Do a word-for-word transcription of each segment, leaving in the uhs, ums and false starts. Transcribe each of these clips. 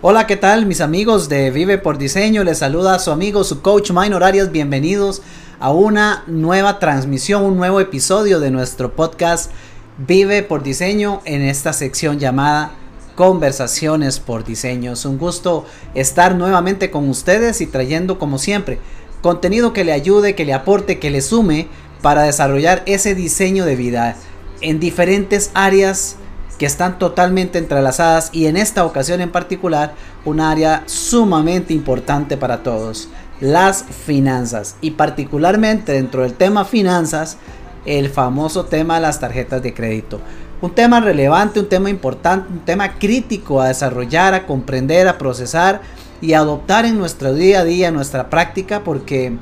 Hola, ¿qué tal mis amigos de Vive por Diseño? Les saluda a su amigo, su coach Maynor Arias. Bienvenidos a una nueva transmisión, un nuevo episodio de nuestro podcast Vive por Diseño en esta sección llamada Conversaciones por Diseño. Es un gusto estar nuevamente con ustedes y trayendo, como siempre, contenido que le ayude, que le aporte, que le sume para desarrollar ese diseño de vida en diferentes áreas que están totalmente entrelazadas, y en esta ocasión en particular un área sumamente importante para todos: las finanzas, y particularmente dentro del tema finanzas el famoso tema de las tarjetas de crédito. Un tema relevante, un tema importante, un tema crítico a desarrollar, a comprender, a procesar y a adoptar en nuestro día a día, en nuestra práctica, porque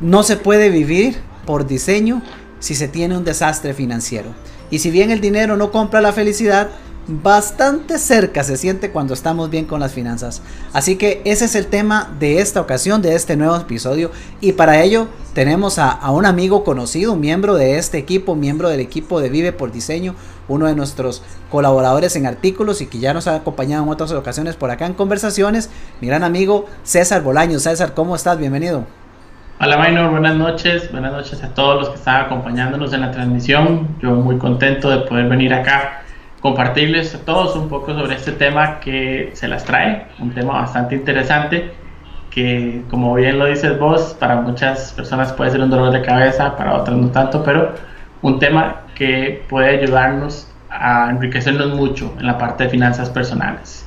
no se puede vivir por diseño si se tiene un desastre financiero. Y si bien el dinero no compra la felicidad, bastante cerca se siente cuando estamos bien con las finanzas. Así que ese es el tema de esta ocasión, de este nuevo episodio. Y para ello tenemos a, a un amigo conocido, un miembro de este equipo, miembro del equipo de Vive por Diseño, uno de nuestros colaboradores en artículos y que ya nos ha acompañado en otras ocasiones por acá en conversaciones, mi gran amigo César Bolaños. César, ¿cómo estás? Bienvenido. Hola Maynor, buenas noches, buenas noches a todos los que están acompañándonos en la transmisión. Yo muy contento de poder venir acá, compartirles a todos un poco sobre este tema que se las trae, un tema bastante interesante que, como bien lo dices vos, para muchas personas puede ser un dolor de cabeza, para otras no tanto, pero un tema que puede ayudarnos a enriquecernos mucho en la parte de finanzas personales.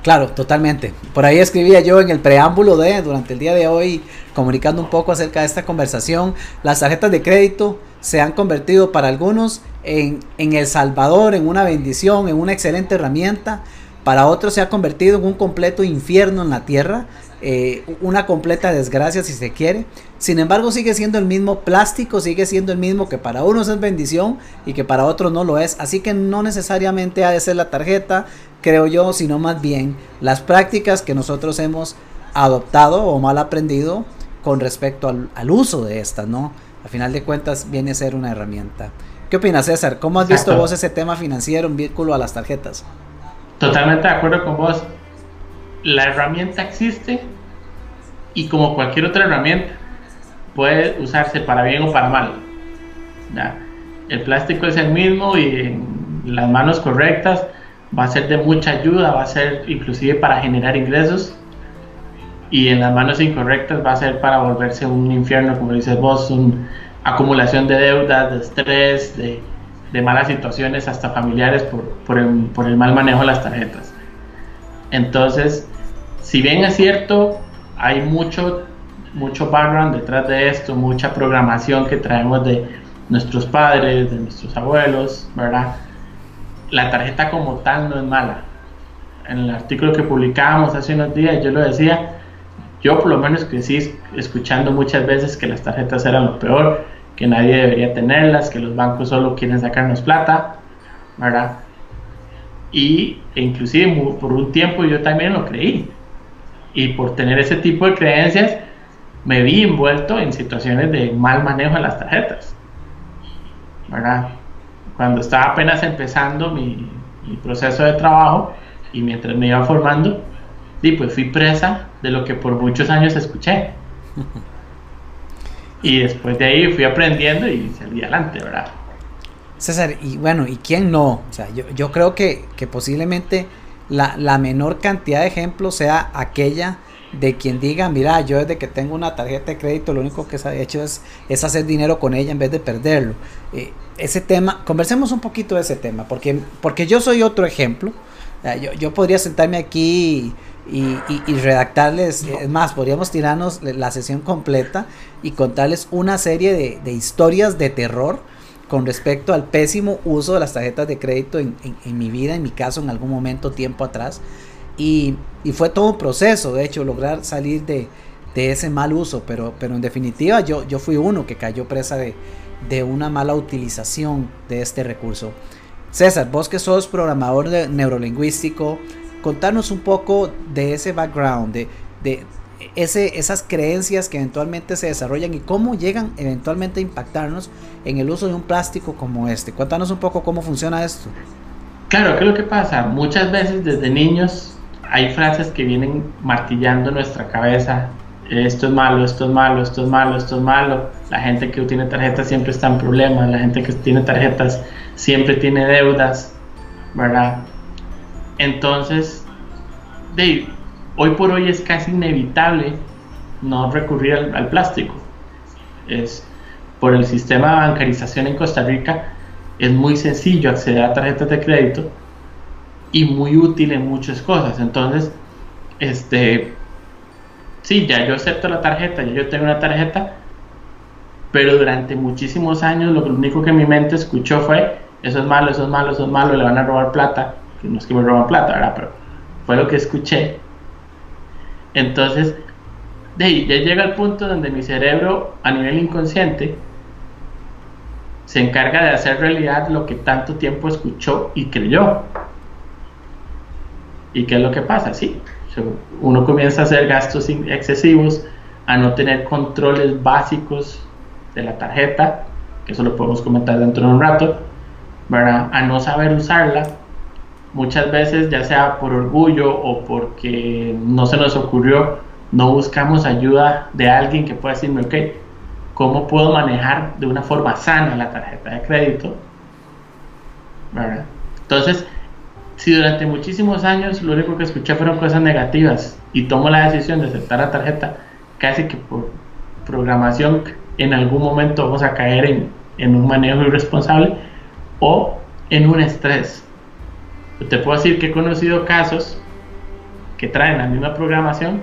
Claro, totalmente. Por ahí escribía yo en el preámbulo de, durante el día de hoy, comunicando un poco acerca de esta conversación, las tarjetas de crédito se han convertido para algunos en, en El Salvador, en una bendición, en una excelente herramienta. Para otros se ha convertido en un completo infierno en la tierra, eh, una completa desgracia si se quiere. Sin embargo, sigue siendo el mismo plástico, sigue siendo el mismo que para unos es bendición y que para otros no lo es. Así que no necesariamente ha de ser la tarjeta, creo yo, sino más bien las prácticas que nosotros hemos adoptado o mal aprendido con respecto al, al uso de estas, ¿no? Al final de cuentas viene a ser una herramienta. ¿Qué opinas, César? ¿Cómo has visto vos ese tema financiero en vínculo a las tarjetas? Totalmente de acuerdo con vos. La herramienta existe y, como cualquier otra herramienta, puede usarse para bien o para mal. ¿Ya? El plástico es el mismo y en las manos correctas va a ser de mucha ayuda, va a ser inclusive para generar ingresos, y en las manos incorrectas va a ser para volverse un infierno, como dices vos, una acumulación de deudas, de estrés, de, de malas situaciones, hasta familiares, por, por, el, por el mal manejo de las tarjetas. Entonces, si bien es cierto, hay mucho, mucho background detrás de esto, mucha programación que traemos de nuestros padres, de nuestros abuelos, ¿verdad? La tarjeta como tal no es mala. En el artículo que publicábamos hace unos días yo lo decía, yo por lo menos crecí escuchando muchas veces que las tarjetas eran lo peor, que nadie debería tenerlas, que los bancos solo quieren sacarnos plata, ¿verdad? Y e inclusive por un tiempo yo también lo creí, y por tener ese tipo de creencias me vi envuelto en situaciones de mal manejo de las tarjetas, ¿verdad? Cuando estaba apenas empezando mi, mi proceso de trabajo y mientras me iba formando, y pues fui presa de lo que por muchos años escuché. Y después de ahí fui aprendiendo y salí adelante, ¿verdad? César, y bueno, ¿y quién no? O sea, yo, yo creo que, que posiblemente la, la menor cantidad de ejemplos sea aquella de quien diga, mira, yo desde que tengo una tarjeta de crédito lo único que he hecho es, es hacer dinero con ella en vez de perderlo. Eh, ese tema, conversemos un poquito de ese tema, porque, porque yo soy otro ejemplo. Eh, yo, yo podría sentarme aquí y, y, y redactarles, no. Es más, podríamos tirarnos la sesión completa y contarles una serie de, de historias de terror con respecto al pésimo uso de las tarjetas de crédito en, en, en mi vida, en mi caso, en algún momento, tiempo atrás. Y, y fue todo un proceso, de hecho, lograr salir de, de ese mal uso, pero, pero en definitiva yo, yo fui uno que cayó presa de, de una mala utilización de este recurso. César, vos que sos programador de, neurolingüístico, contanos un poco de ese background, de, de ese, esas creencias que eventualmente se desarrollan y cómo llegan eventualmente a impactarnos en el uso de un plástico como este. Cuéntanos un poco cómo funciona esto. Claro, ¿qué es lo que pasa? Muchas veces desde niños hay frases que vienen martillando nuestra cabeza, esto es malo, esto es malo, esto es malo, esto es malo, la gente que tiene tarjetas siempre está en problemas, la gente que tiene tarjetas siempre tiene deudas, ¿verdad? Entonces, Dave, hoy por hoy es casi inevitable no recurrir al, al plástico. Es, por el sistema de bancarización en Costa Rica es muy sencillo acceder a tarjetas de crédito y muy útil en muchas cosas. Entonces, este, sí, ya yo acepto la tarjeta, ya yo tengo una tarjeta, pero durante muchísimos años lo único que mi mente escuchó fue, eso es malo, eso es malo, eso es malo, le van a robar plata. No es que me roban plata, ¿verdad? Pero fue lo que escuché. Entonces, de ahí ya llega el punto donde mi cerebro, a nivel inconsciente, se encarga de hacer realidad lo que tanto tiempo escuchó y creyó. ¿Y qué es lo que pasa? Sí, uno comienza a hacer gastos excesivos, a no tener controles básicos de la tarjeta, que eso lo podemos comentar dentro de un rato, ¿verdad? A no saber usarla. Muchas veces, ya sea por orgullo o porque no se nos ocurrió, no buscamos ayuda de alguien que pueda decirme, ok, ¿cómo puedo manejar de una forma sana la tarjeta de crédito? ¿Verdad? Entonces, si durante muchísimos años lo único que escuché fueron cosas negativas y tomo la decisión de aceptar la tarjeta, casi que por programación en algún momento vamos a caer en, en un manejo irresponsable o en un estrés. Te puedo decir que he conocido casos que traen la misma programación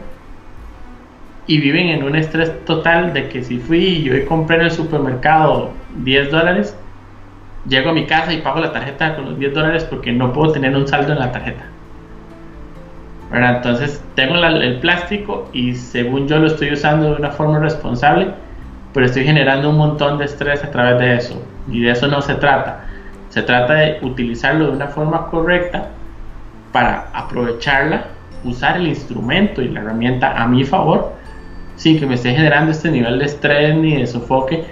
y viven en un estrés total de que si fui y yo compré en el supermercado diez dólares, llego a mi casa y pago la tarjeta con los diez dólares porque no puedo tener un saldo en la tarjeta, ¿verdad? Entonces tengo la, el plástico y según yo lo estoy usando de una forma responsable, pero estoy generando un montón de estrés a través de eso, y de eso no se trata. Se trata de utilizarlo de una forma correcta para aprovecharla, usar el instrumento y la herramienta a mi favor, sin que me esté generando este nivel de estrés ni de sofoque,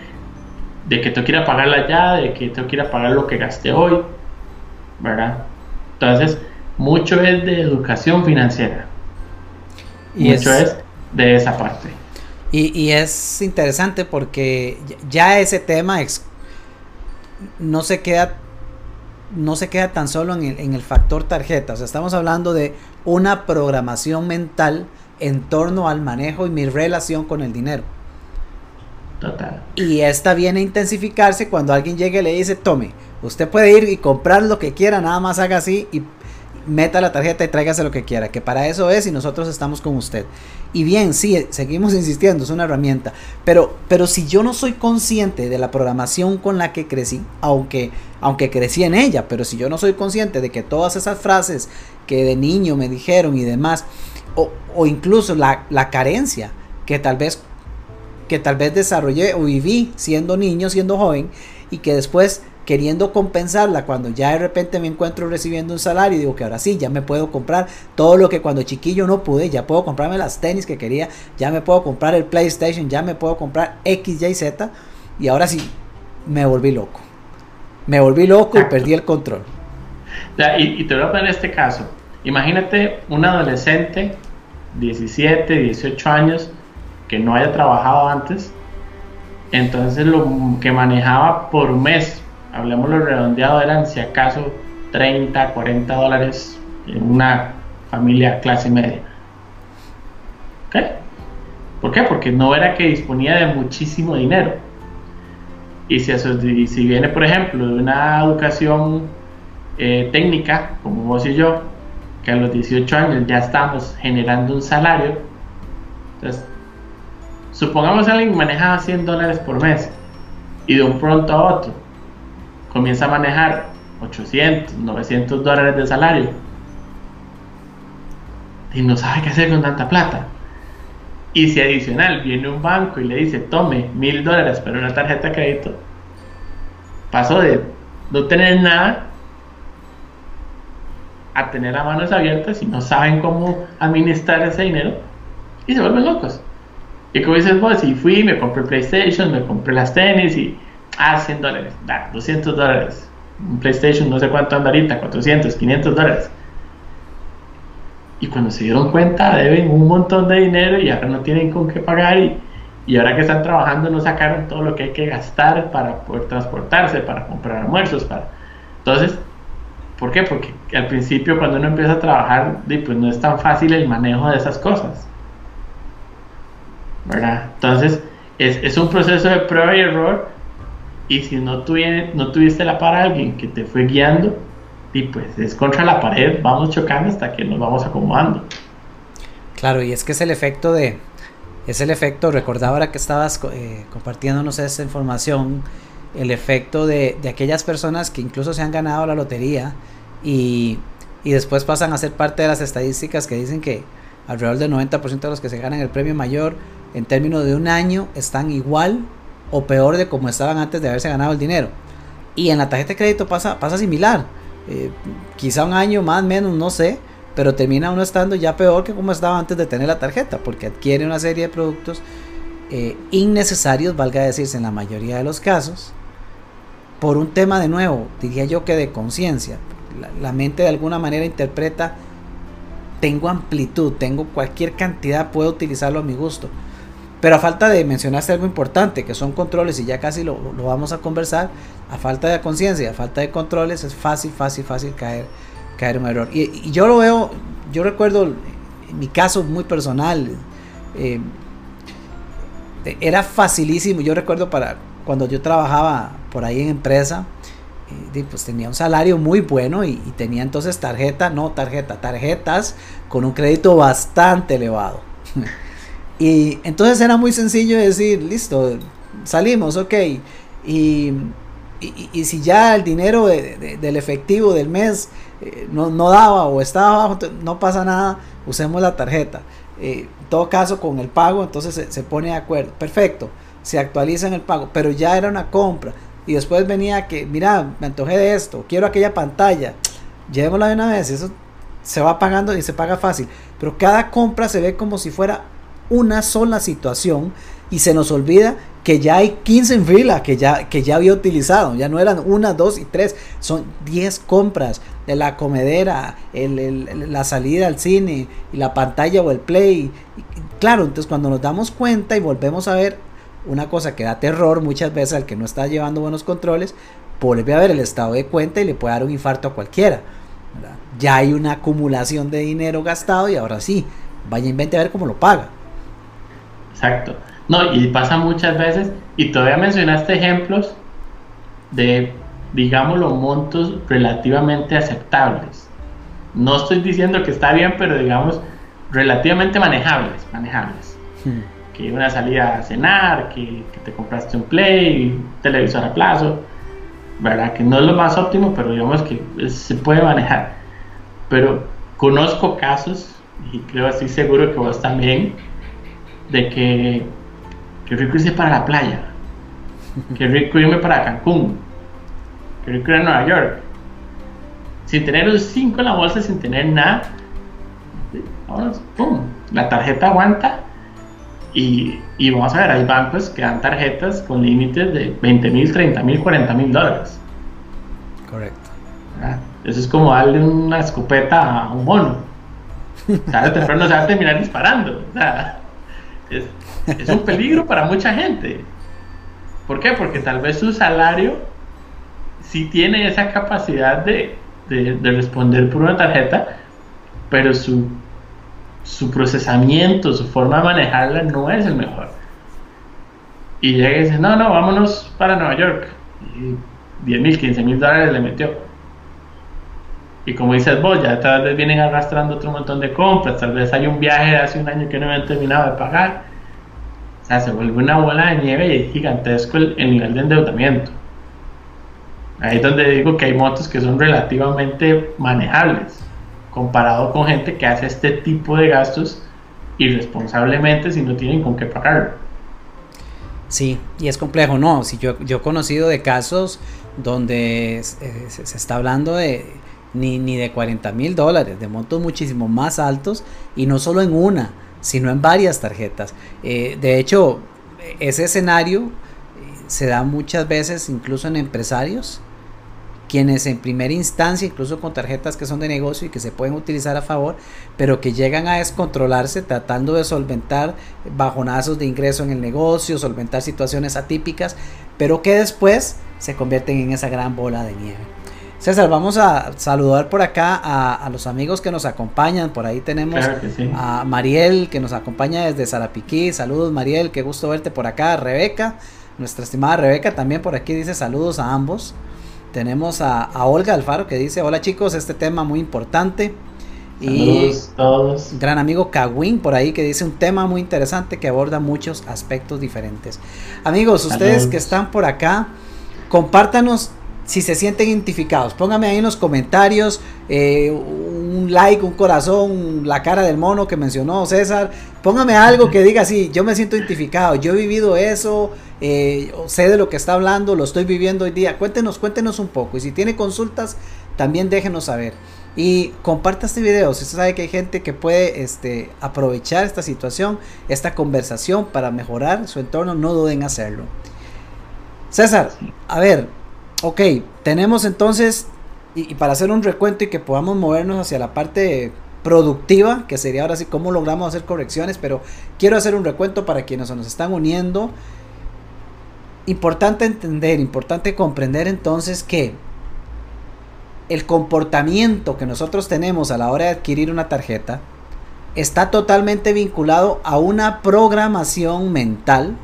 de que tengo que ir a pagarla ya, de que tengo que ir a pagar lo que gasté hoy, ¿verdad? Entonces, mucho es de educación financiera, y mucho es, es de esa parte. Y, y es interesante porque ya ese tema no se queda no se queda tan solo en el, en el factor tarjeta. O sea, estamos hablando de una programación mental en torno al manejo y mi relación con el dinero. Total. Y esta viene a intensificarse cuando alguien llegue y le dice, tome, usted puede ir y comprar lo que quiera, nada más haga así y meta la tarjeta y tráigase lo que quiera, que para eso es y nosotros estamos con usted. Y bien, sí, seguimos insistiendo, es una herramienta, pero, pero si yo no soy consciente de la programación con la que crecí, aunque, aunque crecí en ella, pero si yo no soy consciente de que todas esas frases que de niño me dijeron y demás, o, o incluso la, la carencia que tal vez que tal vez desarrollé o viví siendo niño, siendo joven, y que después queriendo compensarla cuando ya de repente me encuentro recibiendo un salario y digo que ahora sí, ya me puedo comprar todo lo que cuando chiquillo no pude, ya puedo comprarme las tenis que quería, ya me puedo comprar el PlayStation, ya me puedo comprar X, Y, Z, y ahora sí me volví loco me volví loco Exacto. Y perdí el control. Ya, y, y te voy a poner este caso. Imagínate un adolescente diecisiete, dieciocho años que no haya trabajado antes. Entonces lo que manejaba por mes, hablemoslo redondeado, eran si acaso treinta, cuarenta dólares en una familia clase media. ¿Okay? ¿Por qué? Porque no era que disponía de muchísimo dinero. Y si, eso, y si viene, por ejemplo, de una educación eh, técnica, como vos y yo, que a los dieciocho años ya estamos generando un salario. Entonces, supongamos alguien que manejaba cien dólares por mes y de un pronto a otro comienza a manejar ochocientos, novecientos dólares de salario y no sabe qué hacer con tanta plata. Y si adicional viene un banco y le dice, tome mil dólares para una tarjeta de crédito, pasó de no tener nada a tener las manos abiertas y no saben cómo administrar ese dinero y se vuelven locos. Y como dices vos, y fui, me compré PlayStation, me compré las tenis y ah, cien dólares, da, doscientos dólares, un PlayStation no sé cuánto anda ahorita, cuatrocientos, quinientos dólares. y cuando se dieron cuenta deben un montón de dinero y ahora no tienen con qué pagar, y, y ahora que están trabajando no sacaron todo lo que hay que gastar para poder transportarse, para comprar almuerzos, para... Entonces, ¿por qué? Porque al principio cuando uno empieza a trabajar, pues no es tan fácil el manejo de esas cosas, ¿verdad? Entonces es, es un proceso de prueba y error, y si no, tuvié, no tuviste la par a alguien que te fue guiando, y pues es contra la pared, vamos chocando hasta que nos vamos acomodando. Claro, y es que es el efecto de, es el efecto, recordaba ahora que estabas eh, compartiéndonos esa información, el efecto de, de aquellas personas que incluso se han ganado la lotería y, y después pasan a ser parte de las estadísticas que dicen que alrededor del noventa por ciento de los que se ganan el premio mayor en términos de un año están igual o peor de como estaban antes de haberse ganado el dinero. Y en la tarjeta de crédito pasa, pasa similar. Eh, quizá un año más, menos, no sé, pero termina uno estando ya peor que como estaba antes de tener la tarjeta, porque adquiere una serie de productos eh, innecesarios, valga decirse, en la mayoría de los casos, por un tema, de nuevo, diría yo que de conciencia. La, la mente de alguna manera interpreta, tengo amplitud, tengo cualquier cantidad, puedo utilizarlo a mi gusto. Pero a falta de, mencionaste algo importante, que son controles, y ya casi lo, lo vamos a conversar, a falta de conciencia, a falta de controles, es fácil, fácil, fácil caer, caer en un error. Y, y yo lo veo, yo recuerdo en mi caso muy personal, eh, era facilísimo, yo recuerdo para cuando yo trabajaba por ahí en empresa, eh, pues tenía un salario muy bueno y, y tenía entonces tarjeta, no tarjeta, tarjetas con un crédito bastante elevado. Y entonces era muy sencillo decir, listo, salimos, ok, y, y, y si ya el dinero de, de, del efectivo del mes eh, no, no daba o estaba abajo, no pasa nada, usemos la tarjeta, eh, en todo caso con el pago, entonces se, se pone de acuerdo, perfecto, se actualiza en el pago, pero ya era una compra, y después venía que, mira, me antojé de esto, quiero aquella pantalla, llevémosla de una vez, eso se va pagando y se paga fácil, pero cada compra se ve como si fuera una sola situación y se nos olvida que ya hay quince en fila que ya, que ya había utilizado, ya no eran una, dos y tres, son diez compras de la comedera, el, el, la salida al cine y la pantalla o el play, y, y, claro, entonces cuando nos damos cuenta y volvemos a ver una cosa que da terror muchas veces al que no está llevando buenos controles, vuelve a ver el estado de cuenta y le puede dar un infarto a cualquiera, ¿verdad? Ya hay una acumulación de dinero gastado y ahora sí, vaya, invente a ver cómo lo paga. Exacto, no, y pasa muchas veces, y todavía mencionaste ejemplos de, digámoslo, montos relativamente aceptables, no estoy diciendo que está bien, pero digamos, relativamente manejables, manejables, sí. Que una salida a cenar, que, que te compraste un play, un televisor a plazo, verdad, que no es lo más óptimo, pero digamos que se puede manejar, pero conozco casos, y creo así seguro que vos también, de que, que rico irse para la playa, que rico irme para Cancún, que rico ir a Nueva York, sin tener un cinco en la bolsa, sin tener nada, vámonos, pum, la tarjeta aguanta, y, y vamos a ver, hay bancos que dan tarjetas con límites de veinte mil, treinta mil, cuarenta mil dólares. Correcto. ¿Verdad? Eso es como darle una escopeta a un mono, o sea, de pronto se va a terminar disparando, o sea, Es, es un peligro para mucha gente. ¿Por qué? Porque tal vez su salario sí tiene esa capacidad de, de, de responder por una tarjeta, pero su, su procesamiento, su forma de manejarla no es el mejor. Y llega y dice, no, no, vámonos para Nueva York. Y diez mil, quince mil dólares le metió. Y como dices vos, ya tal vez vienen arrastrando otro montón de compras, tal vez hay un viaje de hace un año que no habían terminado de pagar, o sea, se vuelve una bola de nieve y es gigantesco el, el nivel de endeudamiento. Ahí es donde digo que hay motos que son relativamente manejables, comparado con gente que hace este tipo de gastos irresponsablemente si no tienen con qué pagarlo. Sí, y es complejo, no, si yo, yo he conocido de casos donde eh, se, se está hablando de Ni, ni de cuarenta mil dólares, de montos muchísimo más altos, y no solo en una, sino en varias tarjetas. Eh, de hecho, ese escenario se da muchas veces incluso en empresarios quienes en primera instancia, incluso con tarjetas que son de negocio y que se pueden utilizar a favor, pero que llegan a descontrolarse tratando de solventar bajonazos de ingreso en el negocio, solventar situaciones atípicas, pero que después se convierten en esa gran bola de nieve. César, vamos a saludar por acá a, a los amigos que nos acompañan. Por ahí tenemos claro que sí. a Mariel, que nos acompaña desde Sarapiquí. Saludos, Mariel, qué gusto verte por acá. Rebeca, nuestra estimada Rebeca también por aquí dice saludos a ambos. Tenemos a, a Olga Alfaro que dice hola chicos, este tema muy importante. Saludos y todos. Gran amigo Cagüín por ahí que dice un tema muy interesante que aborda muchos aspectos diferentes. Amigos, saludos. Ustedes que están por acá, compártanos si se sienten identificados, pónganme ahí en los comentarios eh, un like, un corazón, la cara del mono que mencionó César, pónganme algo que diga sí, yo me siento identificado, yo he vivido eso, eh, sé de lo que está hablando, lo estoy viviendo hoy día, cuéntenos, cuéntenos un poco, y si tiene consultas también déjenos saber, y comparta este video, si usted sabe que hay gente que puede este, aprovechar esta situación, esta conversación para mejorar su entorno, no duden en hacerlo. César, a ver, ok, tenemos entonces, y, y para hacer un recuento y que podamos movernos hacia la parte productiva, que sería ahora sí cómo logramos hacer correcciones, pero quiero hacer un recuento para quienes nos están uniendo. Importante entender, importante comprender entonces que el comportamiento que nosotros tenemos a la hora de adquirir una tarjeta está totalmente vinculado a una programación mental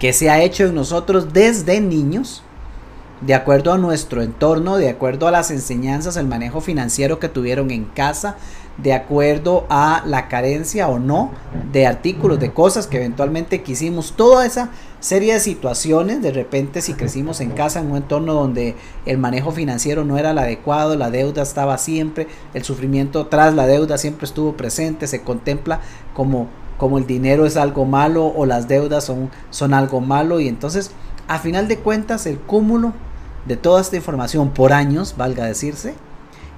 que se ha hecho en nosotros desde niños, de acuerdo a nuestro entorno, de acuerdo a las enseñanzas, el manejo financiero que tuvieron en casa, de acuerdo a la carencia o no de artículos, de cosas que eventualmente quisimos, toda esa serie de situaciones, de repente si crecimos en casa en un entorno donde el manejo financiero no era el adecuado, la deuda estaba siempre, el sufrimiento tras la deuda siempre estuvo presente, se contempla como, como el dinero es algo malo o las deudas son, son algo malo, y entonces a final de cuentas el cúmulo de toda esta información por años, valga decirse,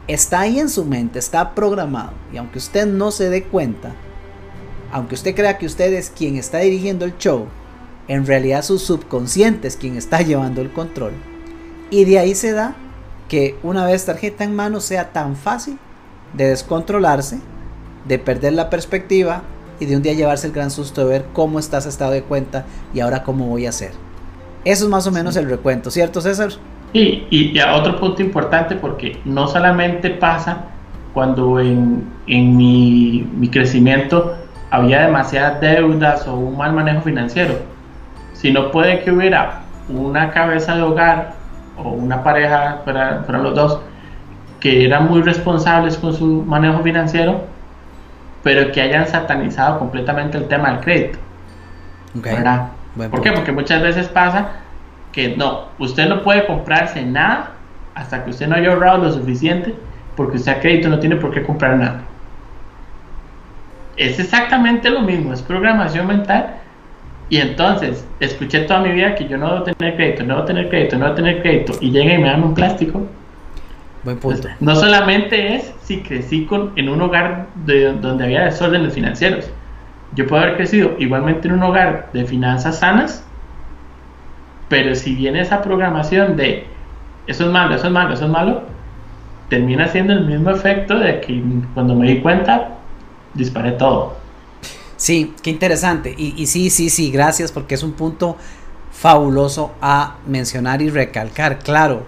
está ahí en su mente, está programado, y aunque usted no se dé cuenta, aunque usted crea que usted es quien está dirigiendo el show, en realidad su subconsciente es quien está llevando el control, y de ahí se da que una vez tarjeta en mano sea tan fácil de descontrolarse, de perder la perspectiva y de un día llevarse el gran susto de ver cómo estás estado de cuenta y ahora cómo voy a hacer. Eso es más o menos el recuento, ¿cierto, César? Sí, y, y a otro punto importante, porque no solamente pasa cuando en, en mi, mi crecimiento había demasiadas deudas o un mal manejo financiero, sino puede que hubiera una cabeza de hogar o una pareja, para, para los dos, que eran muy responsables con su manejo financiero, pero que hayan satanizado completamente el tema del crédito. Okay. ¿Verdad? ¿Por qué? Porque muchas veces pasa que no, usted no puede comprarse nada hasta que usted no haya ahorrado lo suficiente, porque usted a crédito no tiene por qué comprar nada. Es exactamente lo mismo, es programación mental. Y entonces escuché toda mi vida que yo no debo tener crédito, no debo tener crédito, no debo tener crédito, y llega y me dan un plástico. Buen punto. Entonces, no solamente es si crecí con, en un hogar de, donde había desórdenes financieros. Yo puedo haber crecido igualmente en un hogar de finanzas sanas, pero si viene esa programación de eso es malo, eso es malo, eso es malo, termina siendo el mismo efecto de que cuando me di cuenta disparé todo. Sí, qué interesante, y, y sí, sí, sí, gracias, porque es un punto fabuloso a mencionar y recalcar. Claro,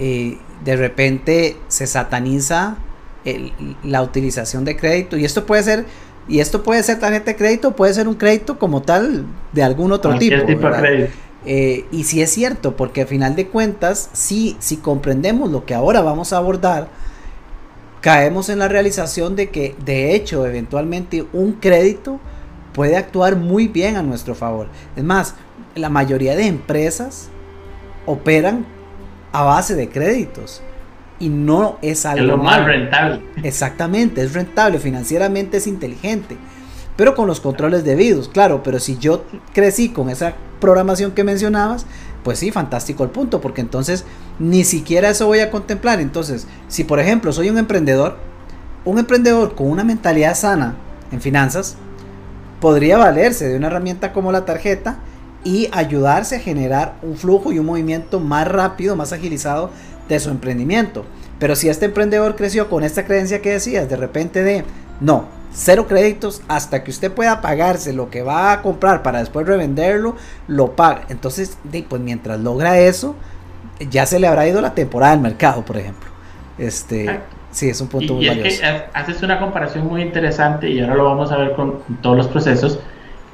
eh, de repente se sataniza el, la utilización de crédito, y esto puede ser Y esto puede ser tarjeta de crédito, puede ser un crédito como tal de algún otro tipo, tipo de crédito. Eh, y sí es cierto, porque al final de cuentas, sí, si comprendemos lo que ahora vamos a abordar, caemos en la realización de que de hecho eventualmente un crédito puede actuar muy bien a nuestro favor. Es más, la mayoría de empresas operan a base de créditos. Y no es algo... Es lo más rentable. Exactamente, es rentable, financieramente es inteligente, pero con los controles debidos, claro, pero si yo crecí con esa programación que mencionabas, pues sí, fantástico el punto, porque entonces ni siquiera eso voy a contemplar. Entonces, si por ejemplo soy un emprendedor, un emprendedor con una mentalidad sana en finanzas, podría valerse de una herramienta como la tarjeta y ayudarse a generar un flujo y un movimiento más rápido, más agilizado de su emprendimiento. Pero si este emprendedor creció con esta creencia que decías, de repente de no, cero créditos hasta que usted pueda pagarse lo que va a comprar para después revenderlo, lo paga. Entonces, pues mientras logra eso, ya se le habrá ido la temporada del mercado, por ejemplo. Este, ah, sí, es un punto y, muy y valioso. Es que haces una comparación muy interesante y ahora lo vamos a ver con, con todos los procesos,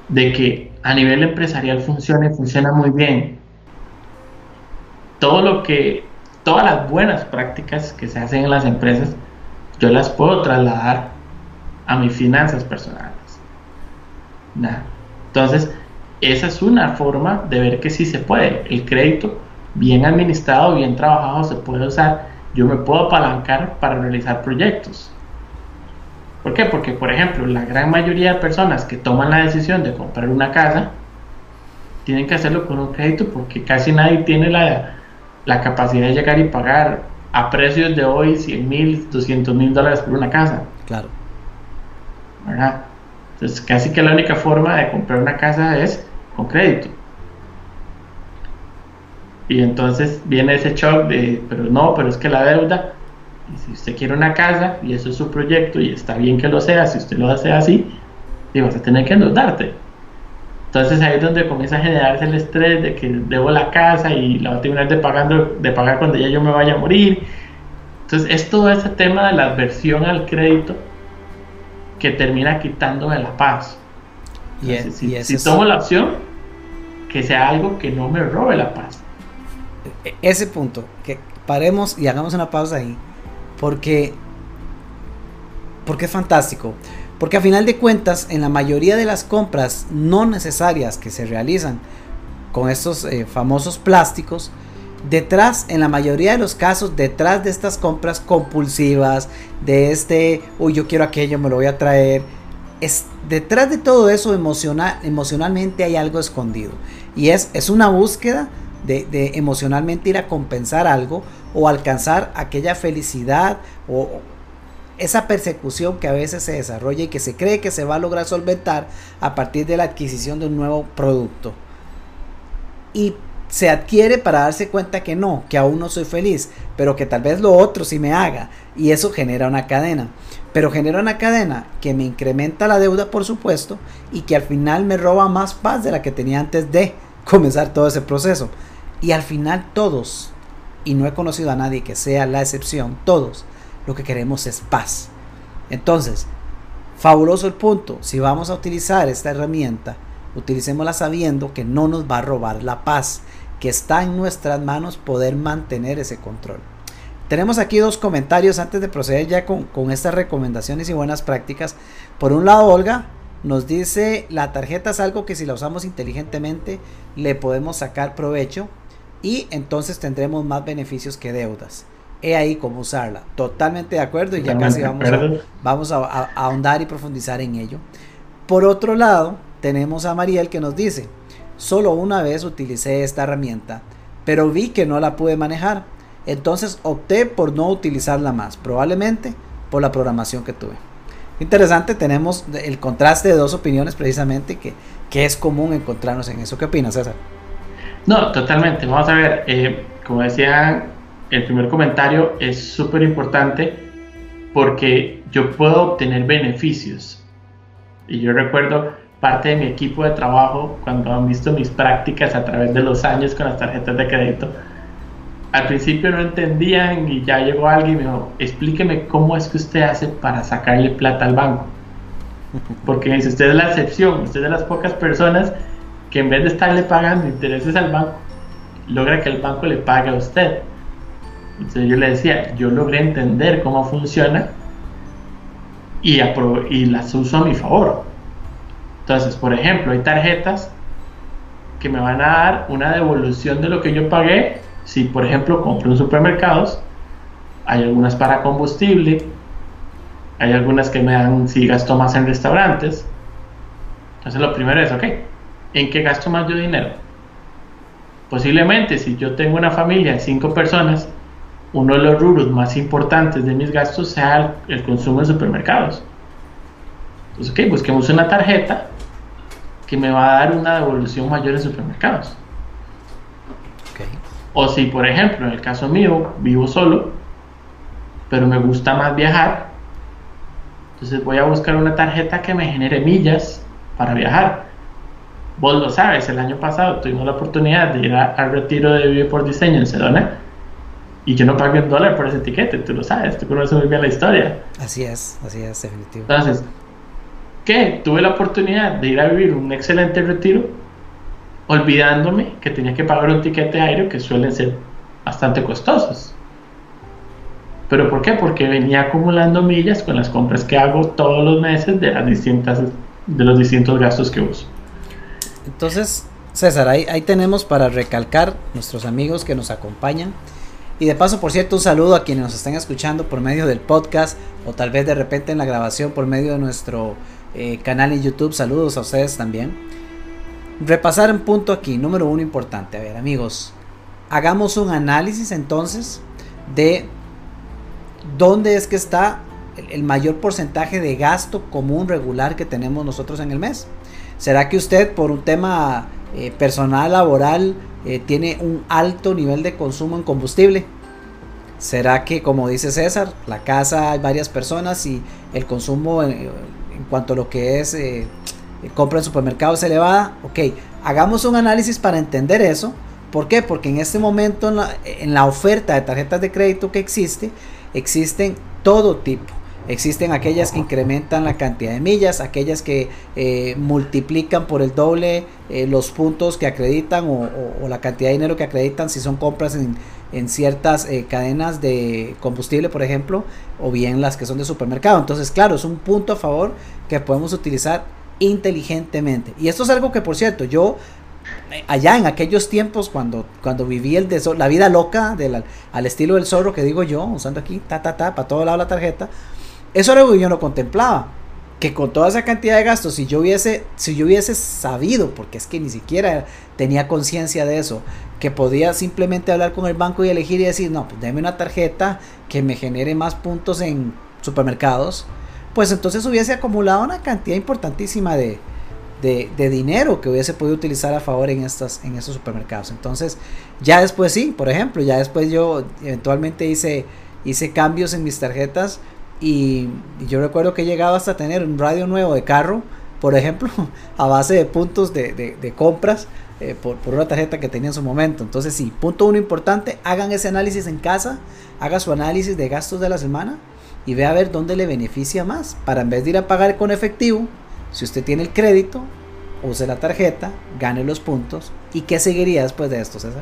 de que a nivel empresarial funciona y funciona muy bien. Todo lo que, todas las buenas prácticas que se hacen en las empresas, yo las puedo trasladar a mis finanzas personales. Nah. Entonces, esa es una forma de ver que sí se puede. El crédito, bien administrado, bien trabajado, se puede usar. Yo me puedo apalancar para realizar proyectos. ¿Por qué? Porque, por ejemplo, la gran mayoría de personas que toman la decisión de comprar una casa tienen que hacerlo con un crédito, porque casi nadie tiene la, la capacidad de llegar y pagar a precios de hoy cien mil, doscientos mil dólares por una casa. Claro. ¿Verdad? Entonces, casi que la única forma de comprar una casa es con crédito. Y entonces viene ese shock de, pero no, pero es que la deuda. Y si usted quiere una casa y eso es su proyecto y está bien que lo sea, si usted lo hace así, y vas a tener que endeudarte. Entonces ahí es donde comienza a generarse el estrés de que debo la casa y la voy a terminar de, pagando, de pagar cuando ya yo me vaya a morir. Entonces es todo ese tema de la adversión al crédito que termina quitándome la paz. Entonces, y es, si, y si tomo la opción, que sea algo que no me robe la paz. Ese punto, que paremos y hagamos una pausa ahí. Porque, porque es fantástico, porque a final de cuentas en la mayoría de las compras no necesarias que se realizan con estos eh, famosos plásticos, detrás, en la mayoría de los casos, detrás de estas compras compulsivas, de este, uy yo quiero aquello, me lo voy a traer, es, detrás de todo eso emocional, emocionalmente hay algo escondido, y es, es una búsqueda De, de emocionalmente ir a compensar algo o alcanzar aquella felicidad o esa persecución que a veces se desarrolla y que se cree que se va a lograr solventar a partir de la adquisición de un nuevo producto, y se adquiere para darse cuenta que no, que aún no soy feliz, pero que tal vez lo otro sí me haga, y eso genera una cadena, pero genera una cadena que me incrementa la deuda, por supuesto, y que al final me roba más paz de la que tenía antes de comenzar todo ese proceso. Y al final todos, y no he conocido a nadie que sea la excepción, todos lo que queremos es paz. Entonces, fabuloso el punto. Si vamos a utilizar esta herramienta, utilicémosla sabiendo que no nos va a robar la paz, que está en nuestras manos poder mantener ese control. Tenemos aquí dos comentarios antes de proceder ya con, con estas recomendaciones y buenas prácticas. Por un lado, Olga nos dice: la tarjeta es algo que si la usamos inteligentemente le podemos sacar provecho y entonces tendremos más beneficios que deudas. He ahí cómo usarla. Totalmente de acuerdo, y ya casi vamos, a, vamos a, a, a ahondar y profundizar en ello. Por otro lado, tenemos a Mariel que nos dice: solo una vez utilicé esta herramienta, pero vi que no la pude manejar, entonces opté por no utilizarla más, probablemente por la programación que tuve. Interesante, tenemos el contraste de dos opiniones precisamente que, que es común encontrarnos en eso. ¿Qué opinas, César? No, totalmente. Vamos a ver, eh, como decía, el primer comentario es súper importante porque yo puedo obtener beneficios. Y yo recuerdo parte de mi equipo de trabajo cuando han visto mis prácticas a través de los años con las tarjetas de crédito. Al principio no entendían y ya llegó alguien y me dijo: explíqueme cómo es que usted hace para sacarle plata al banco, porque dice, usted es la excepción, usted es de las pocas personas que en vez de estarle pagando intereses al banco, logra que el banco le pague a usted. Entonces yo le decía, yo logré entender cómo funciona y, y las uso a mi favor. Entonces, por ejemplo, hay tarjetas que me van a dar una devolución de lo que yo pagué. Si, por ejemplo, compro en supermercados, hay algunas para combustible, hay algunas que me dan si gasto más en restaurantes. Entonces lo primero es, ok, ¿en qué gasto más yo dinero? Posiblemente si yo tengo una familia de cinco personas, uno de los rubros más importantes de mis gastos sea el, el consumo en supermercados. Entonces, ok, busquemos una tarjeta que me va a dar una devolución mayor en supermercados. O si, por ejemplo, en el caso mío, vivo solo, pero me gusta más viajar, entonces voy a buscar una tarjeta que me genere millas para viajar. Vos lo sabes, el año pasado tuvimos la oportunidad de ir a, al retiro de Vive por Diseño en Sedona, y yo no pagué un dólar por ese tiquete, tú lo sabes, tú conoces muy bien la historia. Así es, así es, definitivo. Entonces, ¿qué? Tuve la oportunidad de ir a vivir un excelente retiro, olvidándome que tenía que pagar un tiquete aéreo que suelen ser bastante costosos. ¿Pero por qué? Porque venía acumulando millas con las compras que hago todos los meses de, las distintas, de los distintos gastos que uso. Entonces, César, ahí, ahí tenemos para recalcar nuestros amigos que nos acompañan. Y de paso, por cierto, un saludo a quienes nos están escuchando por medio del podcast o tal vez de repente en la grabación por medio de nuestro eh, canal en YouTube. Saludos a ustedes también. Repasar un punto aquí, número uno importante. A ver, amigos, hagamos un análisis entonces de dónde es que está el, el mayor porcentaje de gasto común regular que tenemos nosotros en el mes. ¿Será que usted por un tema eh, personal, laboral, eh, tiene un alto nivel de consumo en combustible? ¿Será que, como dice César, la casa hay varias personas y el consumo en, en cuanto a lo que es eh, compra en supermercados es elevada? Ok, hagamos un análisis para entender eso. ¿Por qué? Porque en este momento en la, en la oferta de tarjetas de crédito que existe, existen todo tipo. Existen aquellas que incrementan la cantidad de millas, aquellas que eh, multiplican por el doble eh, los puntos que acreditan o, o, o la cantidad de dinero que acreditan si son compras en, en ciertas eh, cadenas de combustible, por ejemplo, o bien las que son de supermercado. Entonces, claro, es un punto a favor que podemos utilizar inteligentemente. Y esto es algo que, por cierto, yo allá en aquellos tiempos cuando, cuando viví el de, la vida loca de la, al estilo del zorro que digo yo, usando aquí, ta, ta, ta, para todo lado la tarjeta. Eso era algo que yo no contemplaba, que con toda esa cantidad de gastos, si yo hubiese, si yo hubiese sabido, porque es que ni siquiera tenía conciencia de eso, que podía simplemente hablar con el banco y elegir y decir, no, pues deme una tarjeta que me genere más puntos en supermercados, pues entonces hubiese acumulado una cantidad importantísima de, de, de dinero que hubiese podido utilizar a favor en, estas, en estos supermercados. Entonces, ya después sí, por ejemplo, ya después yo eventualmente hice, hice cambios en mis tarjetas. Y yo recuerdo que he llegado hasta tener un radio nuevo de carro, por ejemplo, a base de puntos de, de, de compras eh, por, por una tarjeta que tenía en su momento. Entonces sí, punto uno importante, hagan ese análisis en casa, haga su análisis de gastos de la semana y vea a ver dónde le beneficia más, para en vez de ir a pagar con efectivo, si usted tiene el crédito, use la tarjeta, gane los puntos. ¿Y qué seguiría después de esto, César?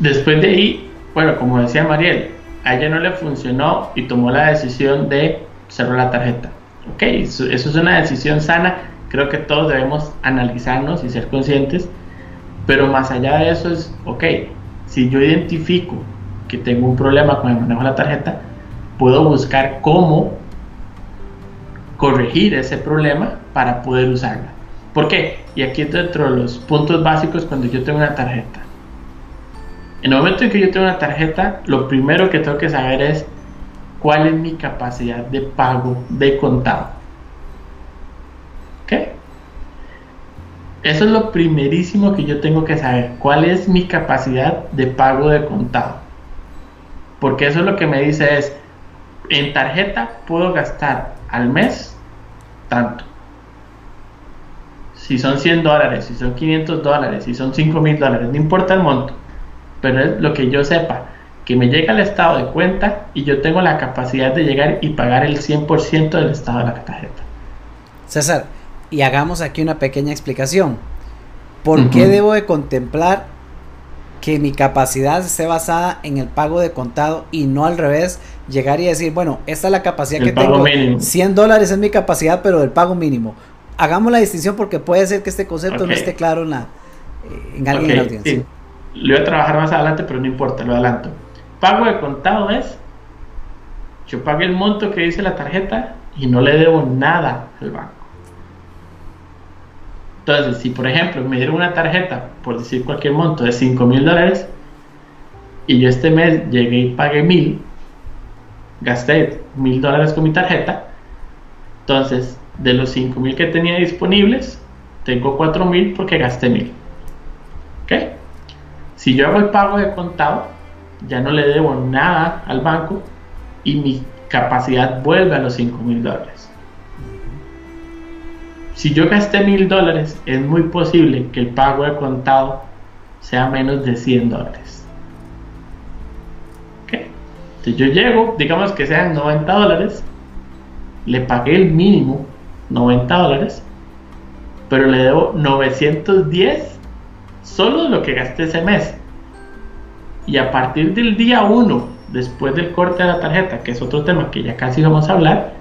Después de ahí, bueno, como decía Mariel, a ella no le funcionó y tomó la decisión de cerrar la tarjeta. Ok, eso, eso es una decisión sana. Creo que todos debemos analizarnos y ser conscientes. Pero más allá de eso es, ok, si yo identifico que tengo un problema con el manejo de la tarjeta, puedo buscar cómo corregir ese problema para poder usarla. ¿Por qué? Y aquí es dentro de los puntos básicos cuando yo tengo una tarjeta. En el momento en que yo tengo una tarjeta, lo primero que tengo que saber es cuál es mi capacidad de pago de contado. ¿Ok? Eso es lo primerísimo que yo tengo que saber. ¿Cuál es mi capacidad de pago de contado? Porque eso es lo que me dice es, en tarjeta puedo gastar al mes tanto. Si son cien dólares, si son quinientos dólares, si son cinco mil dólares, no importa el monto. Pero es lo que yo sepa, que me llega al estado de cuenta y yo tengo la capacidad de llegar y pagar el cien por ciento del estado de la tarjeta. César, y hagamos aquí una pequeña explicación. ¿Por uh-huh. qué debo de contemplar que mi capacidad esté basada en el pago de contado y no al revés, llegar y decir, bueno, esta es la capacidad el que tengo, mínimo. cien dólares es mi capacidad, pero el pago mínimo? Hagamos la distinción porque puede ser que este concepto okay. no esté claro en, la, en alguien okay, de la audiencia. Sí. Lo voy a trabajar más adelante, pero no importa, lo adelanto. Pago de contado es, yo pago el monto que dice la tarjeta y no le debo nada al banco. Entonces, si por ejemplo me dieron una tarjeta, por decir cualquier monto, de cinco mil dólares, y yo este mes llegué y pagué mil, gasté mil dólares con mi tarjeta, entonces de los cinco mil que tenía disponibles, tengo cuatro mil porque gasté mil. ¿Ok? Si yo hago el pago de contado, ya no le debo nada al banco y mi capacidad vuelve a los cinco mil dólares. Si yo gasté mil dólares, es muy posible que el pago de contado sea menos de cien dólares. ¿Okay? Entonces yo llego, digamos que sean noventa dólares, le pagué el mínimo, noventa dólares, pero le debo novecientos diez solo de lo que gasté ese mes. Y a partir del día uno, después del corte de la tarjeta, que es otro tema que ya casi vamos a hablar,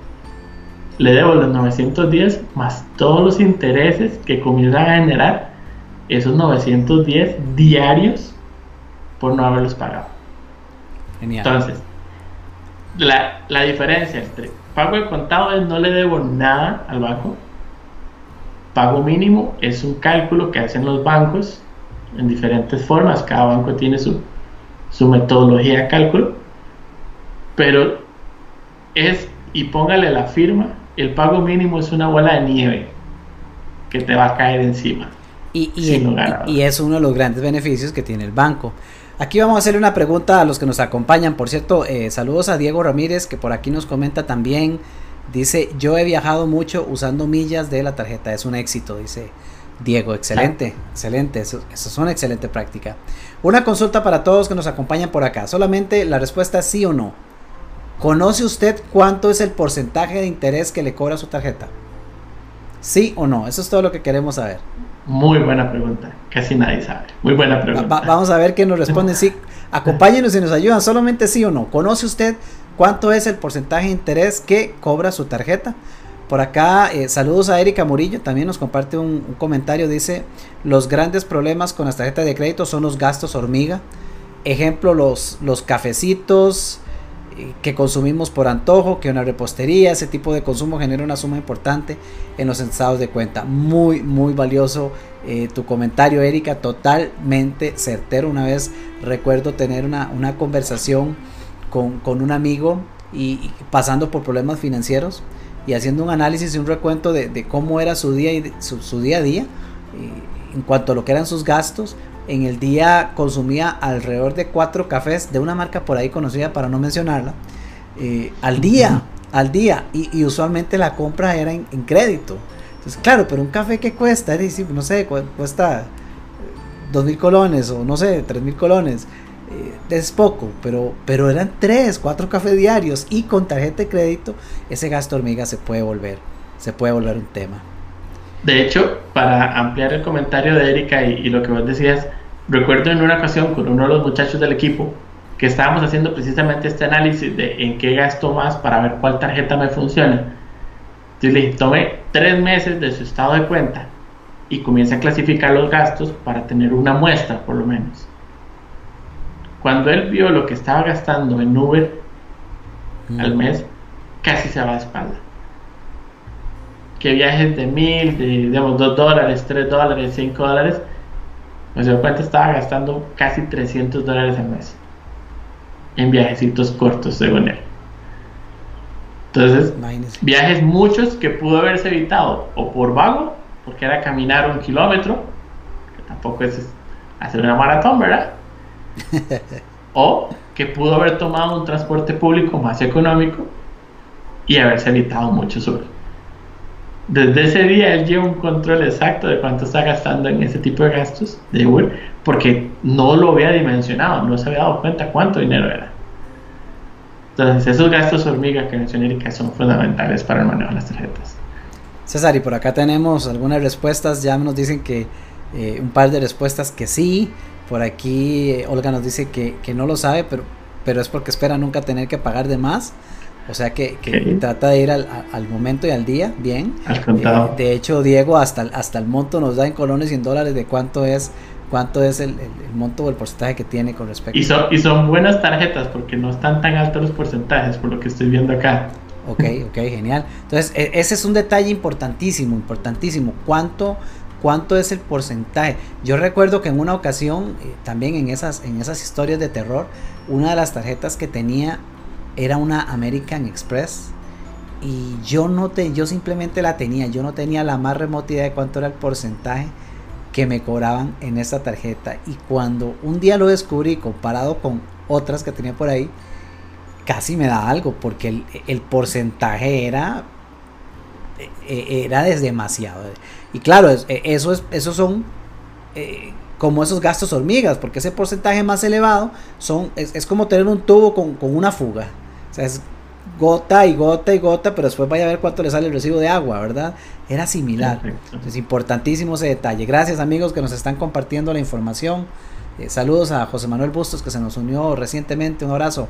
le debo los novecientos diez más todos los intereses que comienzan a generar esos novecientos diez diarios por no haberlos pagado. Genial. Entonces, la, la diferencia entre pago de contado es no le debo nada al banco. Pago mínimo es un cálculo que hacen los bancos en diferentes formas. Cada banco tiene su, su metodología de cálculo, pero es, y póngale la firma, el pago mínimo es una bola de nieve que te va a caer encima. Y, y, el, y es uno de los grandes beneficios que tiene el banco. Aquí vamos a hacerle una pregunta a los que nos acompañan. Por cierto, eh, saludos a Diego Ramírez, que por aquí nos comenta también. Dice, yo he viajado mucho usando millas de la tarjeta, es un éxito, dice Diego. Excelente, ah. excelente, eso, eso es una excelente práctica. Una consulta para todos que nos acompañan por acá, solamente la respuesta es sí o no. ¿Conoce usted cuánto es el porcentaje de interés que le cobra su tarjeta? ¿Sí o no? Eso es todo lo que queremos saber. Muy buena pregunta, casi nadie sabe. Muy buena pregunta. Va, va, vamos a ver qué nos responden. Sí, acompáñenos y nos ayudan, solamente sí o no. ¿Conoce usted cuánto es el porcentaje de interés que cobra su tarjeta? Por acá, eh, saludos a Erika Murillo, también nos comparte un, un comentario, dice, los grandes problemas con las tarjetas de crédito son los gastos hormiga, ejemplo, los, los cafecitos que consumimos por antojo, que una repostería, ese tipo de consumo genera una suma importante en los estados de cuenta. Muy, muy valioso eh, tu comentario, Erika, totalmente certero. Una vez recuerdo tener una, una conversación con, con un amigo y, y pasando por problemas financieros y haciendo un análisis y un recuento de, de cómo era su día, y de, su, su día a día y en cuanto a lo que eran sus gastos. En el día consumía alrededor de cuatro cafés de una marca por ahí conocida para no mencionarla, eh, al día, al día, y, y usualmente la compra era en, en crédito. Entonces, claro, pero un café que cuesta, no sé, cuesta dos mil colones o no sé, tres mil colones, eh, es poco, pero, pero eran tres, cuatro cafés diarios y con tarjeta de crédito, ese gasto hormiga se puede volver, se puede volver un tema. De hecho, para ampliar el comentario de Erika y, y lo que vos decías, recuerdo en una ocasión con uno de los muchachos del equipo que estábamos haciendo precisamente este análisis de en qué gasto más para ver cuál tarjeta me funciona. Entonces le dije, tome tres meses de su estado de cuenta y comience a clasificar los gastos para tener una muestra por lo menos. Cuando él vio lo que estaba gastando en Uber mm. al mes, casi se va de espalda. Que viajes de mil, de digamos dos dólares, tres dólares, cinco dólares, me doy cuenta estaba gastando casi trescientos dólares al mes en viajecitos cortos según él. Entonces, Minus. viajes muchos que pudo haberse evitado o por vago, porque era caminar un kilómetro, que tampoco es hacer una maratón, ¿verdad? O que pudo haber tomado un transporte público más económico y haberse evitado mucho sobre. Desde ese día él lleva un control exacto de cuánto está gastando en ese tipo de gastos de Uber, porque no lo había dimensionado, no se había dado cuenta cuánto dinero era. Entonces esos gastos hormiga que mencioné, Erika, son fundamentales para el manejo de las tarjetas. César, y por acá tenemos algunas respuestas, ya nos dicen que eh, un par de respuestas que sí. Por aquí eh, Olga nos dice que, que no lo sabe, pero, pero es porque espera nunca tener que pagar de más. O sea que, que okay. trata de ir al, al momento y al día, bien. Al contado. Eh, de hecho, Diego, hasta, hasta el monto nos da en colones y en dólares de cuánto es cuánto es el, el, el monto o el porcentaje que tiene con respecto. Y son, y son buenas tarjetas porque no están tan altos los porcentajes por lo que estoy viendo acá. Ok, ok, genial. Entonces, ese es un detalle importantísimo, importantísimo. ¿Cuánto, cuánto es el porcentaje? Yo recuerdo que en una ocasión, eh, también en esas, en esas historias de terror, una de las tarjetas que tenía era una American Express y yo no te, yo simplemente la tenía, yo no tenía la más remota idea de cuánto era el porcentaje que me cobraban en esta tarjeta. Y cuando un día lo descubrí comparado con otras que tenía por ahí, casi me da algo, porque el, el porcentaje era, era demasiado. Y claro, eso es, esos son eh, como esos gastos hormigas, porque ese porcentaje más elevado son, es, es como tener un tubo con, con una fuga. O sea, es gota y gota y gota, pero después vaya a ver cuánto le sale el recibo de agua, ¿verdad? Era similar. Perfecto. Entonces, importantísimo ese detalle. Gracias, amigos, que nos están compartiendo la información. Eh, saludos a José Manuel Bustos, que se nos unió recientemente. Un abrazo,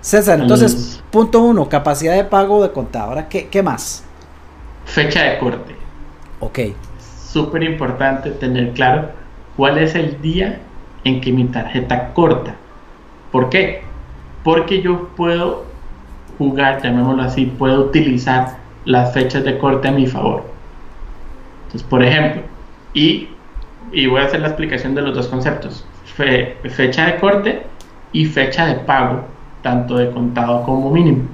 César. Entonces, punto uno, capacidad de pago de contado. Ahora, ¿qué, qué más? Fecha de corte. Ok. Súper importante tener claro cuál es el día en que mi tarjeta corta. ¿Por qué? Porque yo puedo jugar, llamémoslo así, puedo utilizar las fechas de corte a mi favor. Entonces, por ejemplo, y, y voy a hacer la explicación de los dos conceptos, fe, fecha de corte y fecha de pago, tanto de contado como mínimo.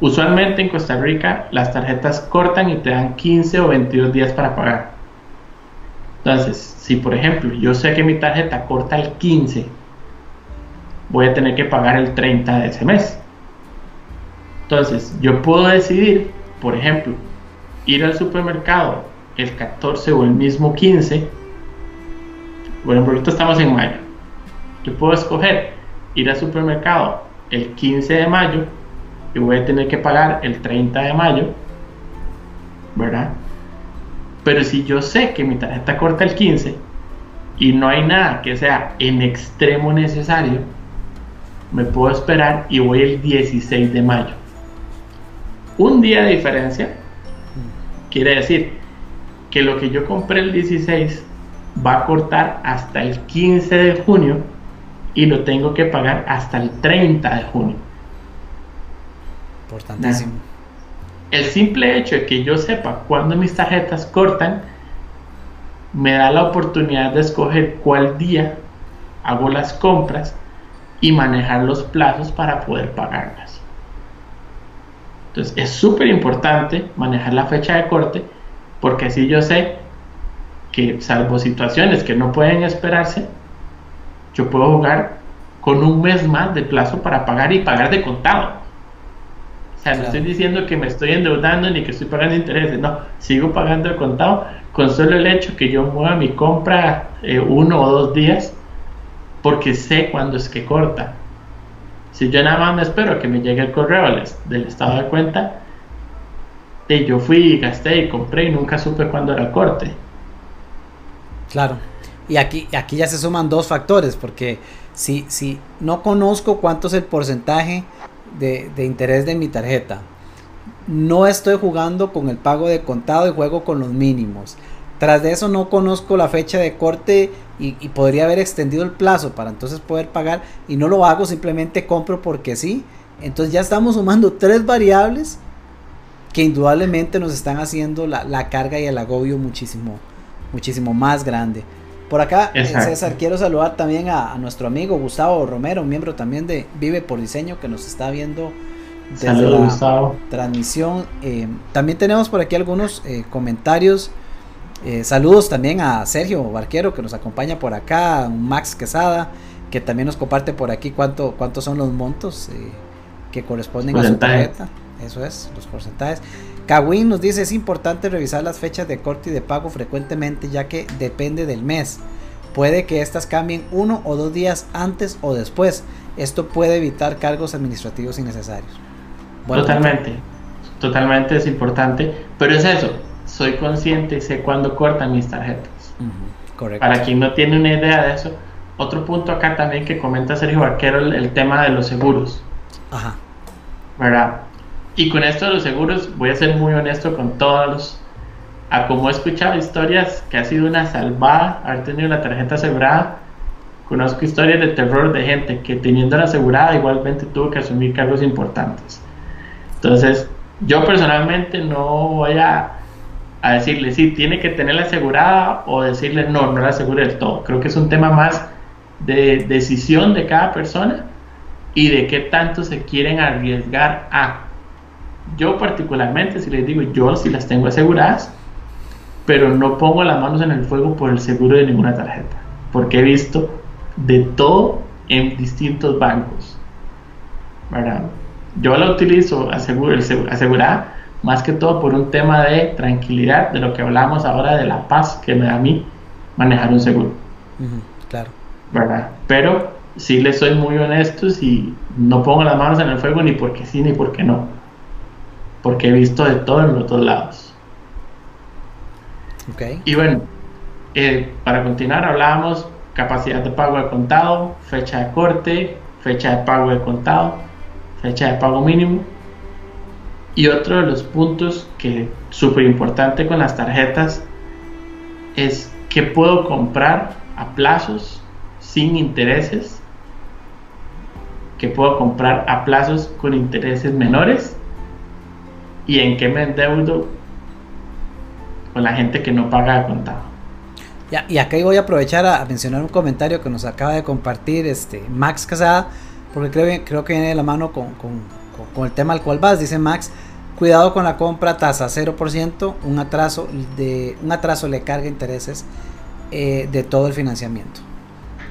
Usualmente en Costa Rica las tarjetas cortan y te dan quince o veintidós días para pagar. Entonces, si por ejemplo yo sé que mi tarjeta corta el quince, voy a tener que pagar el treinta de ese mes. Entonces, yo puedo decidir, por ejemplo, ir al supermercado el catorce o el mismo quince. Bueno, por ahorita estamos en mayo. Yo puedo escoger ir al supermercado el quince de mayo y voy a tener que pagar el treinta de mayo, ¿verdad? Pero si yo sé que mi tarjeta corta el quince y no hay nada que sea en extremo necesario, me puedo esperar y voy el dieciséis de mayo. Un día de diferencia quiere decir que lo que yo compré el dieciséis va a cortar hasta el quince de junio y lo tengo que pagar hasta el treinta de junio. Importantísimo. El simple hecho de que yo sepa cuándo mis tarjetas cortan me da la oportunidad de escoger cuál día hago las compras y manejar los plazos para poder pagarlas. Entonces es súper importante manejar la fecha de corte, porque así yo sé que, salvo situaciones que no pueden esperarse, yo puedo jugar con un mes más de plazo para pagar y pagar de contado. O sea, claro, no estoy diciendo que me estoy endeudando ni que estoy pagando intereses, no, sigo pagando de contado con solo el hecho que yo mueva mi compra eh, uno o dos días, porque sé cuándo es que corta. Si yo nada más me espero que me llegue el correo del estado de cuenta de yo fui, gasté y compré y nunca supe cuándo era el corte. Claro. Y aquí, aquí ya se suman dos factores, porque si, si no conozco cuánto es el porcentaje de, de interés de mi tarjeta, no estoy jugando con el pago de contado y juego con los mínimos. Tras de eso no conozco la fecha de corte y, y podría haber extendido el plazo para entonces poder pagar, y no lo hago, simplemente compro porque sí. Entonces ya estamos sumando tres variables que indudablemente nos están haciendo la, la carga y el agobio muchísimo, muchísimo más grande. Por acá, exacto. César, quiero saludar también a, a nuestro amigo Gustavo Romero, miembro también de Vive por Diseño, que nos está viendo desde Salud, la Gustavo. Transmisión. Eh, también tenemos por aquí algunos eh, comentarios. Eh, saludos también a Sergio Barquero, que nos acompaña por acá, a Max Quesada, que también nos comparte por aquí cuánto, cuántos son los montos eh, que corresponden porcentaje. A su tarjeta. Eso es, los porcentajes. Kawin nos dice: es importante revisar las fechas de corte y de pago frecuentemente, ya que depende del mes. Puede que estas cambien uno o dos días antes o después. Esto puede evitar cargos administrativos innecesarios. Bueno, totalmente, totalmente es importante, pero es eso. Soy consciente y sé cuándo cortan mis tarjetas. Uh-huh, correcto. Para quien no tiene una idea de eso, otro punto acá también que comenta Sergio Barquero, el, el tema de los seguros. Ajá. ¿Verdad? Y con esto de los seguros, voy a ser muy honesto con todos los, a como he escuchado historias que ha sido una salvada haber tenido la tarjeta asegurada. Conozco historias de terror de gente que, teniéndola asegurada, igualmente tuvo que asumir cargos importantes. Entonces, yo personalmente no voy a a decirle sí, tiene que tenerla asegurada, o decirle no, no la asegure del todo. Creo que es un tema más de decisión de cada persona y de qué tanto se quieren arriesgar a. Yo particularmente, si les digo, yo sí las tengo aseguradas, pero no pongo las manos en el fuego por el seguro de ninguna tarjeta, porque he visto de todo en distintos bancos, ¿verdad? Yo la utilizo asegura, asegurada más que todo por un tema de tranquilidad, de lo que hablamos ahora, de la paz que me da a mí manejar un seguro. Uh-huh, claro. ¿Verdad? Pero sí les soy muy honesto y no pongo las manos en el fuego ni porque sí ni porque no, porque he visto de todo en los dos lados. Okay. Y bueno, eh, para continuar hablábamos capacidad de pago de contado, fecha de corte, fecha de pago de contado, fecha de pago mínimo. Y otro de los puntos que súper importante con las tarjetas es que puedo comprar a plazos sin intereses, que puedo comprar a plazos con intereses menores, y en qué me endeudo con la gente que no paga de contado. Ya, y acá voy a aprovechar a, a mencionar un comentario que nos acaba de compartir este Max Casada, porque creo, creo que viene de la mano con, con, con, con el tema al cual vas. Dice Max: cuidado con la compra tasa cero por ciento, un atraso, de, un atraso le carga intereses eh, de todo el financiamiento.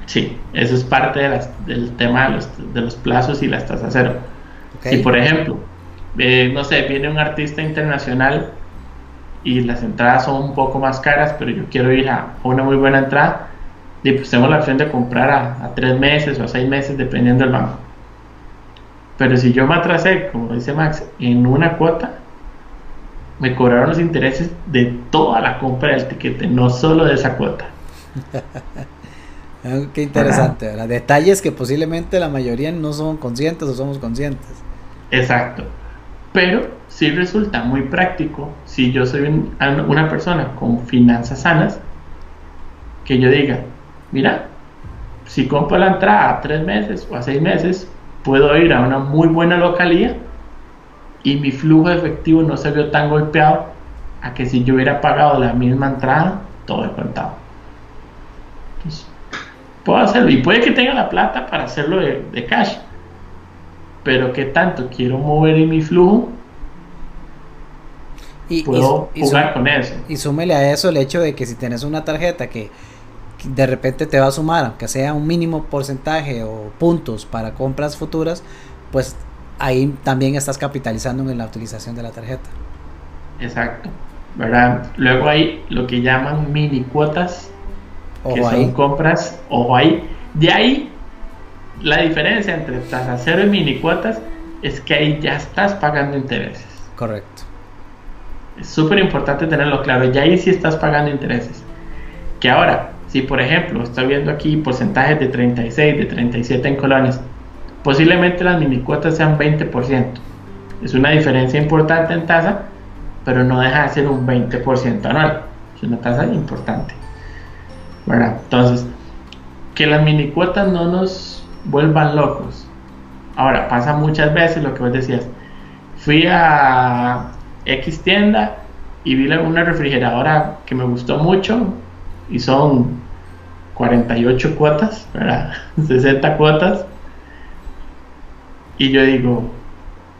Sí, eso es parte de las, del tema de los, de los plazos y las tasas cero. Okay. Si por ejemplo, eh, no sé, viene un artista internacional y las entradas son un poco más caras, pero yo quiero ir a una muy buena entrada, y pues tengo la opción de comprar a, a tres meses o a seis meses, dependiendo del banco. Pero si yo me atrasé, como dice Max, en una cuota, me cobraron los intereses de toda la compra del tiquete, no solo de esa cuota. Qué interesante, ¿verdad? Detalles que posiblemente la mayoría no son conscientes o somos conscientes. Exacto. Pero sí resulta muy práctico, si yo soy un, una persona con finanzas sanas, que yo diga: mira, si compro la entrada a tres meses o a seis meses, puedo ir a una muy buena localía y mi flujo de efectivo no se vio tan golpeado a que si yo hubiera pagado la misma entrada, todo es contado. Entonces, puedo hacerlo, y puede que tenga la plata para hacerlo de, de cash, pero qué tanto quiero mover en mi flujo, y puedo y, jugar y con eso. Y súmele a eso el hecho de que si tenés una tarjeta que de repente te va a sumar, aunque sea un mínimo porcentaje o puntos para compras futuras, pues ahí también estás capitalizando en la utilización de la tarjeta. Exacto, ¿verdad? Luego hay lo que llaman mini cuotas, que ojo son ahí. Compras, ojo ahí. De ahí, la diferencia entre tasa cero y mini cuotas es que ahí ya estás pagando intereses. Correcto. Es súper importante tenerlo claro, ya ahí sí estás pagando intereses. Que ahora, si por ejemplo, estoy viendo aquí porcentajes de treinta y seis, de treinta y siete en colones, posiblemente las mini cuotas sean veinte por ciento. Es una diferencia importante en tasa, pero no deja de ser un veinte por ciento anual. Es una tasa importante, ¿verdad? Entonces, que las mini cuotas no nos vuelvan locos. Ahora, pasa muchas veces lo que vos decías: fui a X tienda y vi una refrigeradora que me gustó mucho y son cuarenta y ocho cuotas, ¿verdad? sesenta cuotas, y yo digo: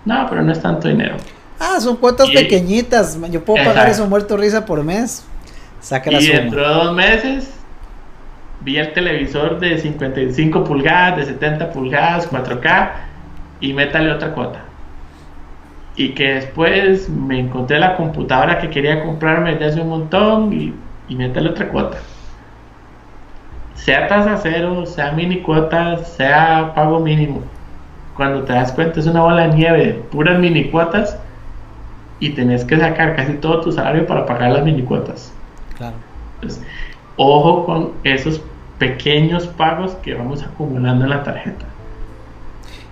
no, pero no es tanto dinero. Ah, son cuotas y pequeñitas, yo puedo exacto. pagar eso muerto risa por mes. Saca la y suma. Dentro de dos meses vi el televisor de cincuenta y cinco pulgadas, de setenta pulgadas, cuatro K, y métale otra cuota. Y que después me encontré la computadora que quería comprarme desde hace un montón, y, y métale otra cuota. Sea tasa cero, sea mini cuota, sea pago mínimo, cuando te das cuenta es una bola de nieve de puras mini cuotas, y tenés que sacar casi todo tu salario para pagar las mini cuotas. Claro. Entonces, ojo con esos pequeños pagos que vamos acumulando en la tarjeta.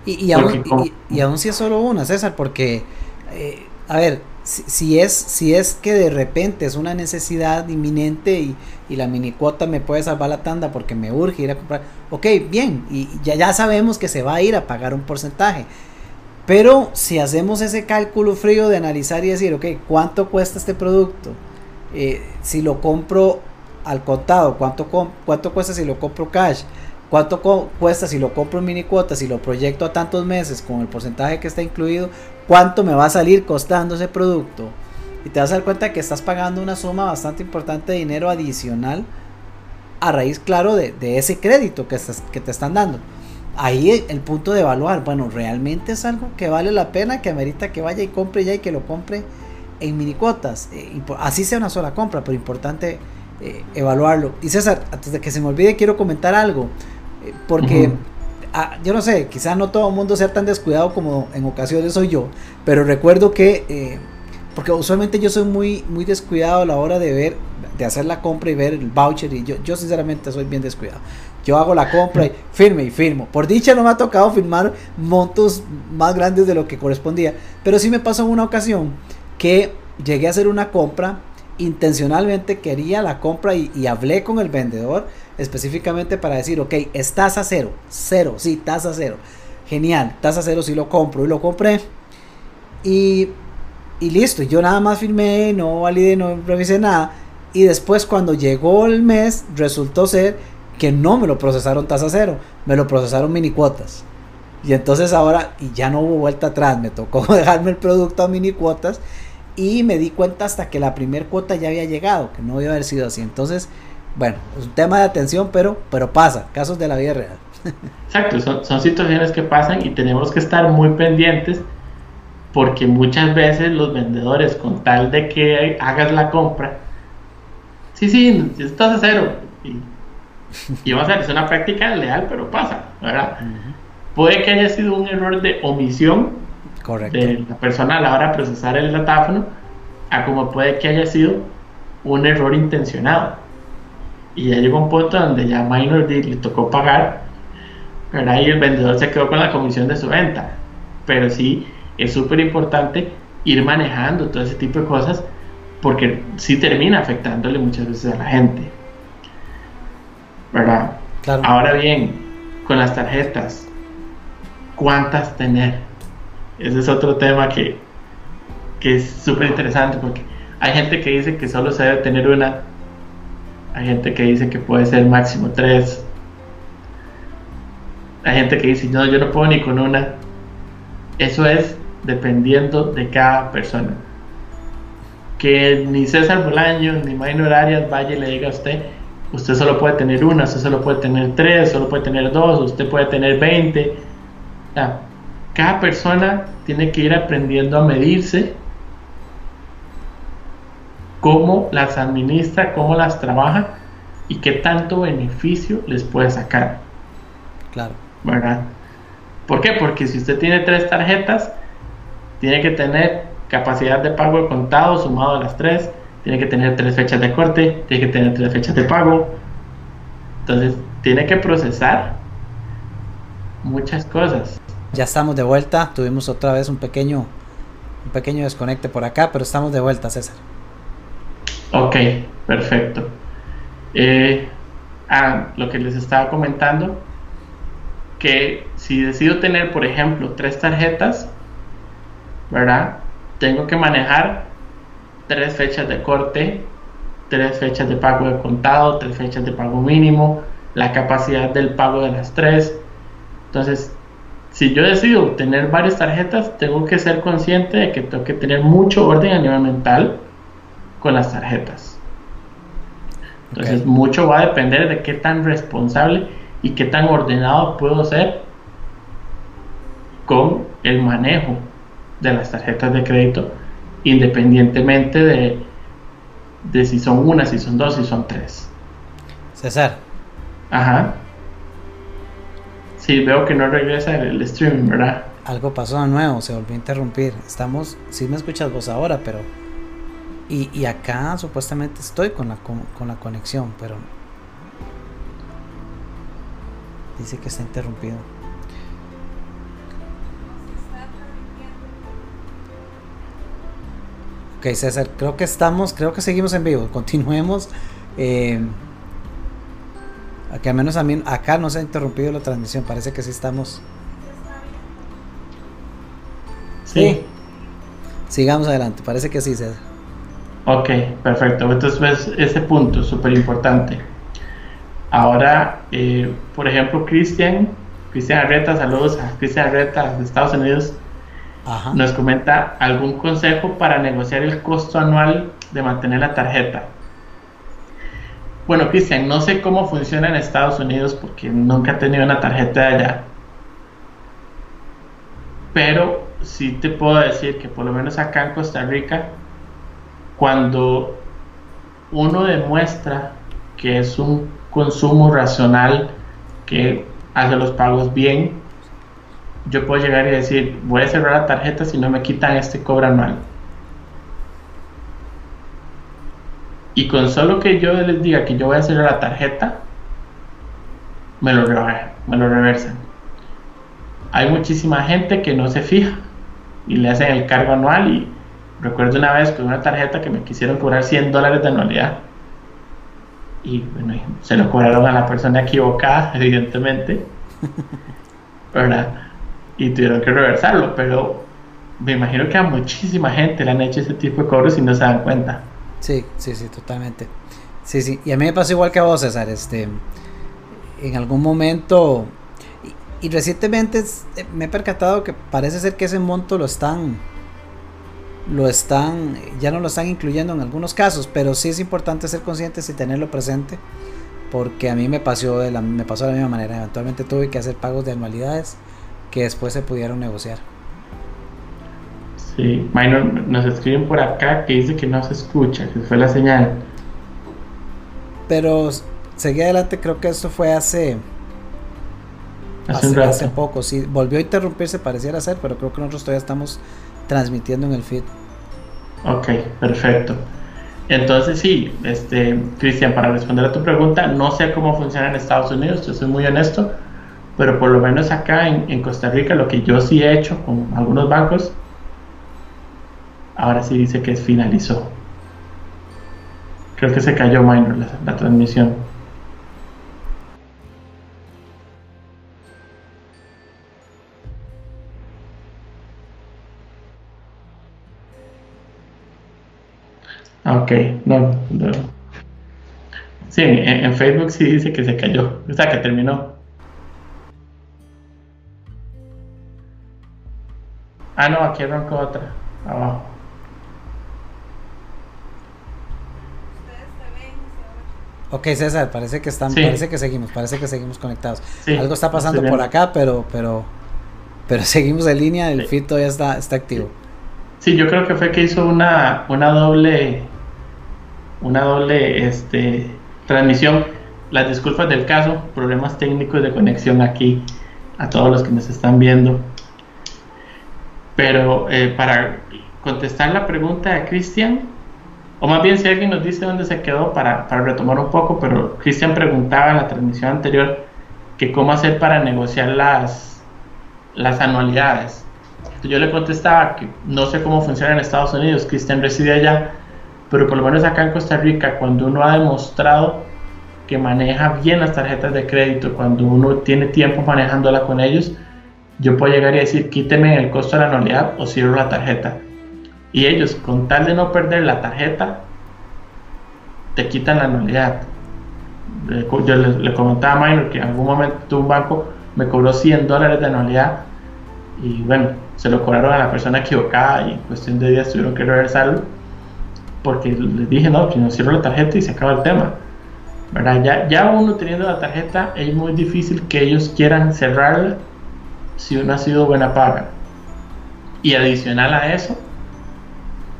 Y, y, aún, y, y aún si es solo una, César, porque, eh, a ver, si, si, es, si es que de repente es una necesidad inminente y, y la minicuota me puede salvar la tanda porque me urge ir a comprar, ok, bien, y ya, ya sabemos que se va a ir a pagar un porcentaje, pero si hacemos ese cálculo frío de analizar y decir: ok, ¿cuánto cuesta este producto? Eh, si lo compro al contado, ¿cuánto, cuánto cuesta si lo compro cash? ¿Cuánto co- cuesta si lo compro en mini cuotas? Si lo proyecto a tantos meses con el porcentaje que está incluido, ¿cuánto me va a salir costando ese producto? y te vas a dar cuenta que estás pagando una suma bastante importante de dinero adicional a raíz, claro, de, de ese crédito que, estás, que te están dando. Ahí el punto de evaluar, bueno, realmente es algo que vale la pena, que amerita que vaya y compre ya y que lo compre en mini cuotas, eh, así sea una sola compra, pero importante eh, evaluarlo. Y César, antes de que se me olvide, quiero comentar algo, eh, porque uh-huh. ah, yo no sé, quizás no todo el mundo sea tan descuidado como en ocasiones soy yo, pero recuerdo que, eh, porque usualmente yo soy muy, muy descuidado a la hora de ver, de hacer la compra y ver el voucher, y yo, yo sinceramente soy bien descuidado. Yo hago la compra y firme y firmo. Por dicha no me ha tocado firmar montos más grandes de lo que correspondía, pero sí me pasó en una ocasión que llegué a hacer una compra, intencionalmente quería la compra y, y hablé con el vendedor específicamente para decir, ok, es tasa cero, cero, sí, tasa cero, genial, tasa cero, sí lo compro, y lo compré, y, y listo, yo nada más firmé, no validé, no revisé nada, y después cuando llegó el mes, resultó ser que no me lo procesaron tasa cero, me lo procesaron mini cuotas. Y entonces ahora, y ya no hubo vuelta atrás, me tocó dejarme el producto a mini cuotas y me di cuenta hasta que la primera cuota ya había llegado, que no iba a haber sido así. Entonces, bueno, es un tema de atención, pero, pero pasa, casos de la vida real. Exacto, son, son situaciones que pasan y tenemos que estar muy pendientes porque muchas veces los vendedores, con tal de que hagas la compra, sí, sí, estás a cero. Y, y va a ser, es una práctica leal, pero pasa, ¿verdad? Uh-huh. Puede que haya sido un error de omisión. Correcto. De la persona a la hora de procesar el datáfono, a como puede que haya sido un error intencionado. Y ya llegó un punto donde ya Maynor le tocó pagar, ¿verdad? Y el vendedor se quedó con la comisión de su venta. Pero sí, es súper importante ir manejando todo ese tipo de cosas porque sí termina afectándole muchas veces a la gente, ¿verdad? Claro. Ahora bien, con las tarjetas, ¿cuántas tener? Ese es otro tema que, que es súper interesante porque hay gente que dice que solo se debe tener una, hay gente que dice que puede ser máximo tres, hay gente que dice no, yo no puedo ni con una. Eso es dependiendo de cada persona. Que ni César Bolaños ni Maynor Arias vaya y le diga a usted, usted solo puede tener una, usted solo puede tener tres, solo puede tener dos, usted puede tener veinte. Cada persona tiene que ir aprendiendo a medirse, cómo las administra, cómo las trabaja y qué tanto beneficio les puede sacar. Claro. ¿Verdad? ¿Por qué? Porque si usted tiene tres tarjetas, tiene que tener capacidad de pago de contado sumado a las tres, tiene que tener tres fechas de corte, tiene que tener tres fechas de pago. Entonces, tiene que procesar muchas cosas. Ya estamos de vuelta, tuvimos otra vez un pequeño un pequeño desconecte por acá, pero estamos de vuelta, César. Ok, perfecto. Eh, ah, lo que les estaba comentando, que si decido tener, por ejemplo, tres tarjetas, ¿verdad? Tengo que manejar tres fechas de corte, tres fechas de pago de contado, tres fechas de pago mínimo, la capacidad del pago de las tres. Entonces, si yo decido tener varias tarjetas, tengo que ser consciente de que tengo que tener mucho orden a nivel mental con las tarjetas. Entonces, okay, mucho va a depender de qué tan responsable y qué tan ordenado puedo ser con el manejo de las tarjetas de crédito, independientemente de, de si son una, si son dos, si son tres. César. Ajá. Sí, veo que no regresa el streaming, ¿verdad? Algo pasó de nuevo, se volvió a interrumpir. Estamos, sí me escuchas vos ahora, pero... Y, y acá supuestamente estoy con la, con, con la conexión, pero... Dice que está interrumpido. Ok, César, creo que estamos, creo que seguimos en vivo. Continuemos. Eh... Que al menos a mí, acá no se ha interrumpido la transmisión, parece que sí estamos. Sí. Sí. Sigamos adelante, parece que sí, César. Ok, perfecto. Entonces, ese punto es súper importante. Ahora, eh, por ejemplo, Cristian, Cristian Arreta, saludos a Cristian Arreta de Estados Unidos. Ajá. Nos comenta algún consejo para negociar el costo anual de mantener la tarjeta. Bueno, Cristian, no sé cómo funciona en Estados Unidos porque nunca he tenido una tarjeta de allá, pero sí te puedo decir que por lo menos acá en Costa Rica, cuando uno demuestra que es un consumo racional, que hace los pagos bien, yo puedo llegar y decir, voy a cerrar la tarjeta si no me quitan este cobro anual. Y con solo que yo les diga que yo voy a cerrar la tarjeta, me lo, me lo reversan. Hay muchísima gente que no se fija y le hacen el cargo anual. Y recuerdo una vez con una tarjeta que me quisieron cobrar cien dólares de anualidad. Y bueno, se lo cobraron a la persona equivocada, evidentemente, ¿verdad? Y tuvieron que reversarlo, pero me imagino que a muchísima gente le han hecho ese tipo de cobros y no se dan cuenta. Sí, sí, sí, totalmente. Sí, sí, y a mí me pasó igual que a vos, César. Este, en algún momento, y, y recientemente me he percatado que parece ser que ese monto lo están, lo están, ya no lo están incluyendo en algunos casos, pero sí es importante ser conscientes y tenerlo presente, porque a mí me pasó de la, me pasó de la misma manera. Eventualmente tuve que hacer pagos de anualidades que después se pudieron negociar. Sí, Maynor, nos escriben por acá que dice que no se escucha, que fue la señal. Pero seguí adelante, creo que esto fue hace hace, hace, hace poco, sí, volvió a interrumpirse, pareciera ser, pero creo que nosotros todavía estamos transmitiendo en el feed. Ok, perfecto. Entonces sí, este, Cristian, para responder a tu pregunta, no sé cómo funciona en Estados Unidos, yo soy muy honesto, pero por lo menos acá en, en Costa Rica, lo que yo sí he hecho con algunos bancos, ahora sí dice que finalizó. Creo que se cayó, Maynor, la, la transmisión. Ok, no, no. Sí, en, en Facebook sí dice que se cayó, o sea, que terminó. Ah, no, aquí arrancó otra, abajo. Ok, César, parece que están, sí. parece que seguimos, parece que seguimos conectados. Sí, algo está pasando por acá, pero, pero, pero seguimos en línea, el sí. feed todavía está, está activo. Sí. sí, yo creo que fue que hizo una, una doble, una doble, este, transmisión. Las disculpas del caso, problemas técnicos de conexión aquí, a todos los que nos están viendo. Pero eh, para contestar la pregunta de Cristian, o más bien si alguien nos dice dónde se quedó para, para retomar un poco, pero Cristian preguntaba en la transmisión anterior que cómo hacer para negociar las, las anualidades. Entonces yo le contestaba que no sé cómo funciona en Estados Unidos, Cristian reside allá, pero por lo menos acá en Costa Rica, cuando uno ha demostrado que maneja bien las tarjetas de crédito, cuando uno tiene tiempo manejándola con ellos, yo puedo llegar y decir, quíteme el costo de la anualidad o cierro la tarjeta. Y ellos, con tal de no perder la tarjeta, te quitan la anualidad. Yo le, le comentaba a Maynor que en algún momento un banco me cobró cien dólares de anualidad y bueno, se lo cobraron a la persona equivocada y en cuestión de días tuvieron que reversarlo porque les dije, no, que no cierro la tarjeta y se acaba el tema, ¿verdad? Ya, ya uno teniendo la tarjeta es muy difícil que ellos quieran cerrarla si uno ha sido buena paga. Y adicional a eso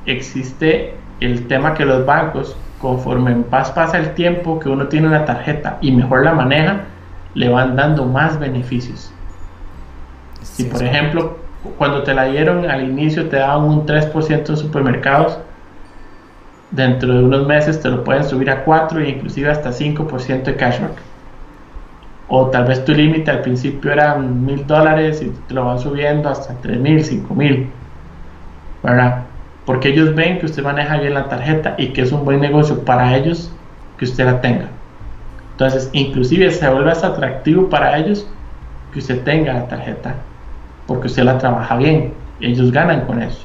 existe el tema que los bancos, conforme más pasa el tiempo que uno tiene una tarjeta y mejor la maneja, le van dando más beneficios. Si sí, por sí. ejemplo, cuando te la dieron al inicio te daban un tres por ciento en supermercados, dentro de unos meses te lo pueden subir a cuatro por ciento e inclusive hasta cinco por ciento de cashback. O tal vez tu límite al principio eran mil dólares y te lo van subiendo hasta tres mil, cinco mil, ¿verdad? Porque ellos ven que usted maneja bien la tarjeta y que es un buen negocio para ellos que usted la tenga. Entonces, inclusive se vuelve hasta atractivo para ellos que usted tenga la tarjeta, porque usted la trabaja bien. Ellos ganan con eso.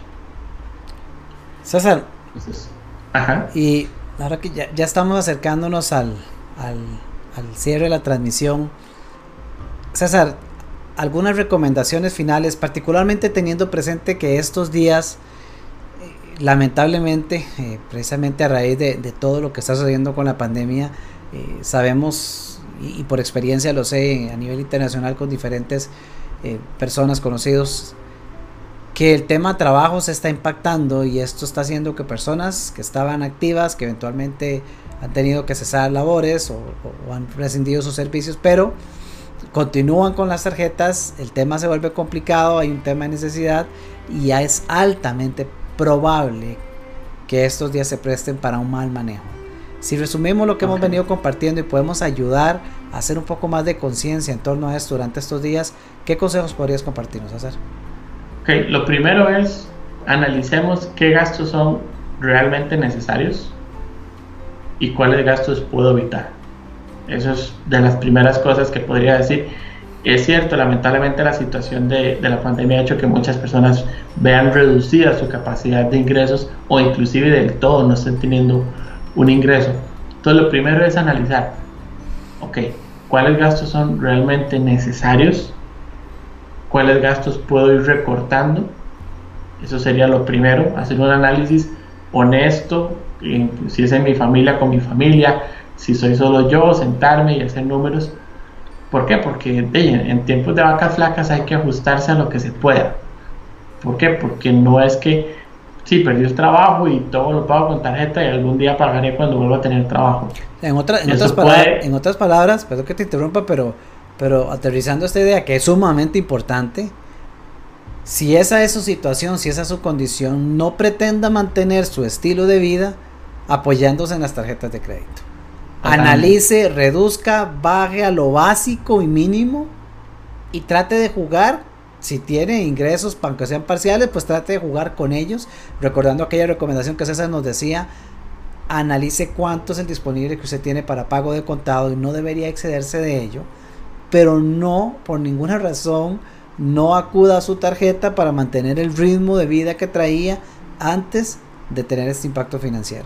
César. Entonces, ajá. Y ahora que ya, ya estamos acercándonos al... al... al cierre de la transmisión, César, algunas recomendaciones finales, particularmente teniendo presente que estos días, lamentablemente, eh, precisamente a raíz de, de todo lo que está sucediendo con la pandemia, eh, sabemos, y, y por experiencia lo sé a nivel internacional con diferentes eh, personas, conocidos, que el tema trabajo se está impactando, y esto está haciendo que personas que estaban activas, que eventualmente han tenido que cesar labores o, o han prescindido sus servicios, pero continúan con las tarjetas, el tema se vuelve complicado, hay un tema de necesidad y ya es altamente probable que estos días se presten para un mal manejo. Si resumimos lo que hemos venido compartiendo y podemos ayudar a hacer un poco más de conciencia en torno a esto durante estos días, ¿qué consejos podrías compartirnos, César? Okay, lo primero es analicemos qué gastos son realmente necesarios y cuáles gastos puedo evitar. Eso es de las primeras cosas que podría decir. Es cierto, lamentablemente la situación de, de la pandemia ha hecho que muchas personas vean reducida su capacidad de ingresos o inclusive del todo no estén teniendo un ingreso. Entonces lo primero es analizar, ok, ¿cuáles gastos son realmente necesarios? ¿Cuáles gastos puedo ir recortando? Eso sería lo primero, hacer un análisis honesto, si es en mi familia, con mi familia, si soy solo yo, sentarme y hacer números. ¿Por qué? Porque de, en tiempos de vacas flacas hay que ajustarse a lo que se pueda. ¿Por qué? Porque no es que, sí, perdí el trabajo y todo lo pago con tarjeta y algún día pagaré cuando vuelva a tener trabajo. En, otra, en, otras, palabra, puede... en otras palabras, perdón que te interrumpa, pero... Pero aterrizando esta idea que es sumamente importante, si esa es su situación, si esa es su condición, no pretenda mantener su estilo de vida apoyándose en las tarjetas de crédito. Totalmente. Analice, reduzca, baje a lo básico y mínimo y trate de jugar, si tiene ingresos, aunque sean parciales, pues trate de jugar con ellos, recordando aquella recomendación que César nos decía. Analice cuánto es el disponible que usted tiene para pago de contado y no debería excederse de ello, pero no, por ninguna razón, no acuda a su tarjeta para mantener el ritmo de vida que traía antes de tener este impacto financiero.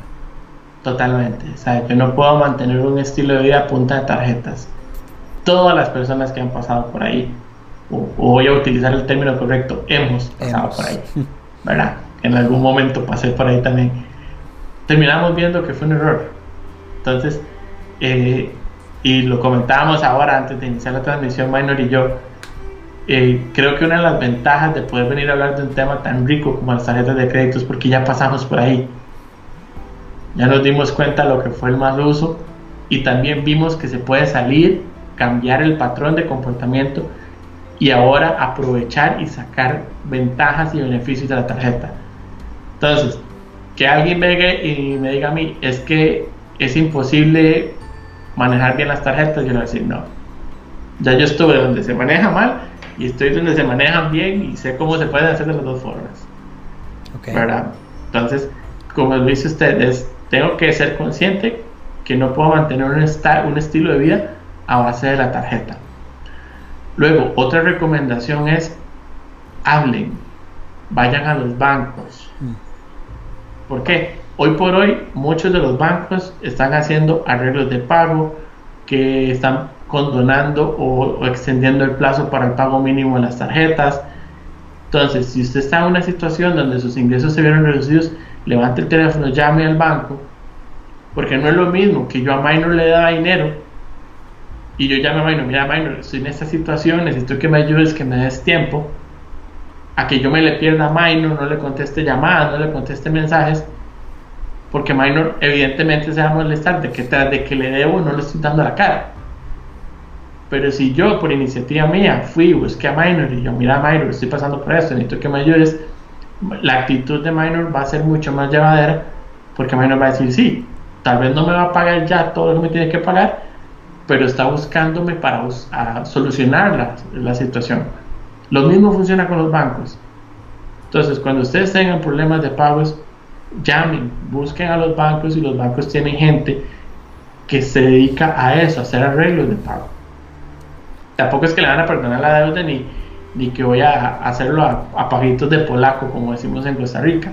Totalmente, o sea, yo no puedo mantener un estilo de vida a punta de tarjetas. Todas las personas que han pasado por ahí, o, o voy a utilizar el término correcto, hemos pasado hemos. por ahí, ¿verdad? En algún momento pasé por ahí también. Terminamos viendo que fue un error. Entonces, eh... y lo comentábamos ahora antes de iniciar la transmisión, Maynor y yo, eh, creo que una de las ventajas de poder venir a hablar de un tema tan rico como las tarjetas de crédito es porque ya pasamos por ahí, ya nos dimos cuenta de lo que fue el mal uso y también vimos que se puede salir, cambiar el patrón de comportamiento y ahora aprovechar y sacar ventajas y beneficios de la tarjeta. Entonces, que alguien venga y me diga a mí, es que es imposible manejar bien las tarjetas, yo le voy a decir no, ya yo estuve donde se maneja mal y estoy donde se manejan bien y sé cómo se pueden hacer de las dos formas, okay. ¿Verdad? Entonces, como lo dice usted, es, tengo que ser consciente que no puedo mantener un, esta, un estilo de vida a base de la tarjeta. Luego, otra recomendación es hablen, vayan a los bancos. mm. ¿Por qué? Hoy por hoy muchos de los bancos están haciendo arreglos de pago, que están condonando o, o extendiendo el plazo para el pago mínimo de las tarjetas. Entonces, si usted está en una situación donde sus ingresos se vieron reducidos, levante el teléfono, llame al banco, porque no es lo mismo que yo a Maynor le daba dinero y yo llame a Maynor, mira Maynor, estoy en esta situación, necesito que me ayudes, que me des tiempo, a que yo me le pierda a Maynor, no le conteste llamadas, no le conteste mensajes, porque Maynor evidentemente se va a molestar de que tras de que le debo no le estoy dando la cara. Pero si yo por iniciativa mía fui, busqué a Maynor y yo, mira Maynor, estoy pasando por esto, necesito que me ayudes, la actitud de Maynor va a ser mucho más llevadera, porque Maynor va a decir sí, tal vez no me va a pagar ya todo lo que me tiene que pagar, pero está buscándome para a solucionar la, la situación. Lo mismo funciona con los bancos. Entonces, cuando ustedes tengan problemas de pagos, llamen, busquen a los bancos, y los bancos tienen gente que se dedica a eso, a hacer arreglos de pago. Tampoco es que le van a perdonar la deuda ni, ni que voy a hacerlo a, a pajitos de polaco, como decimos en Costa Rica,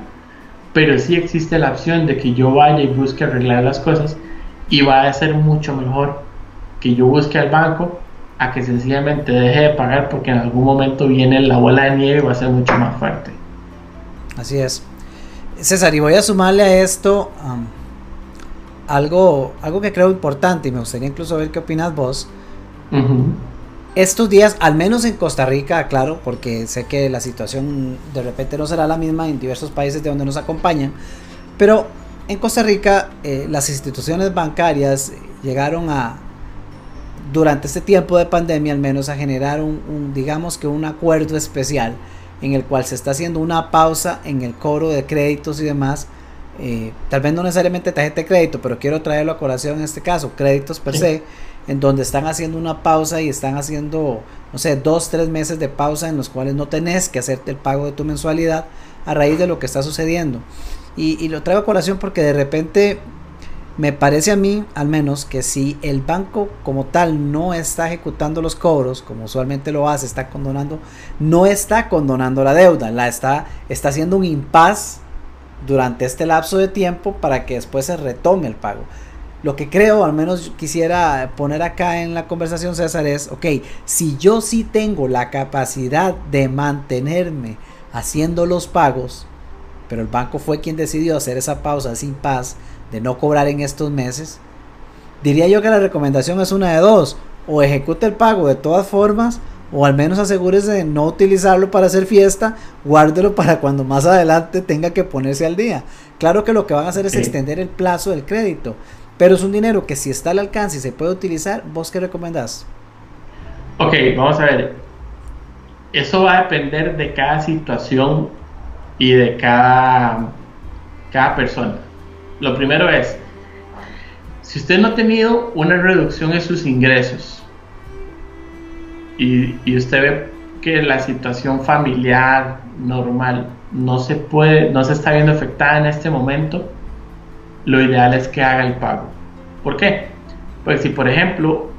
pero sí existe la opción de que yo vaya y busque arreglar las cosas, y va a ser mucho mejor que yo busque al banco a que sencillamente deje de pagar, porque en algún momento viene la bola de nieve y va a ser mucho más fuerte. Así es, César, y voy a sumarle a esto um, algo, algo que creo importante, y me gustaría incluso ver qué opinas vos. Uh-huh. Estos días, al menos en Costa Rica, claro, porque sé que la situación de repente no será la misma en diversos países de donde nos acompañan, pero en Costa Rica eh, las instituciones bancarias llegaron a, durante este tiempo de pandemia al menos, a generar un, un digamos que un acuerdo especial en el cual se está haciendo una pausa en el cobro de créditos y demás, eh, tal vez no necesariamente tarjeta de crédito, pero quiero traerlo a colación en este caso, créditos per se, en donde están haciendo una pausa y están haciendo, no sé, dos, tres meses de pausa en los cuales no tenés que hacerte el pago de tu mensualidad a raíz de lo que está sucediendo. Y, y lo traigo a colación porque de repente me parece a mí, al menos, que si el banco como tal no está ejecutando los cobros, como usualmente lo hace, está condonando, no está condonando la deuda, la está, está haciendo un impas durante este lapso de tiempo para que después se retome el pago. Lo que creo, al menos quisiera poner acá en la conversación, César, es, ok, si yo sí tengo la capacidad de mantenerme haciendo los pagos, pero el banco fue quien decidió hacer esa pausa sin paz, de no cobrar en estos meses, diría yo que la recomendación es una de dos: o ejecute el pago de todas formas, o al menos asegúrese de no utilizarlo para hacer fiesta, guárdelo para cuando más adelante tenga que ponerse al día. Claro que lo que van a hacer es extender el plazo del crédito, pero es un dinero que si está al alcance y se puede utilizar, ¿vos qué recomendás? Ok, vamos a ver. Eso va a depender de cada situación y de cada, cada persona. Lo primero es, si usted no ha tenido una reducción en sus ingresos y, y usted ve que la situación familiar normal no se puede, no se está viendo afectada en este momento, lo ideal es que haga el pago. ¿Por qué? Pues si por ejemplo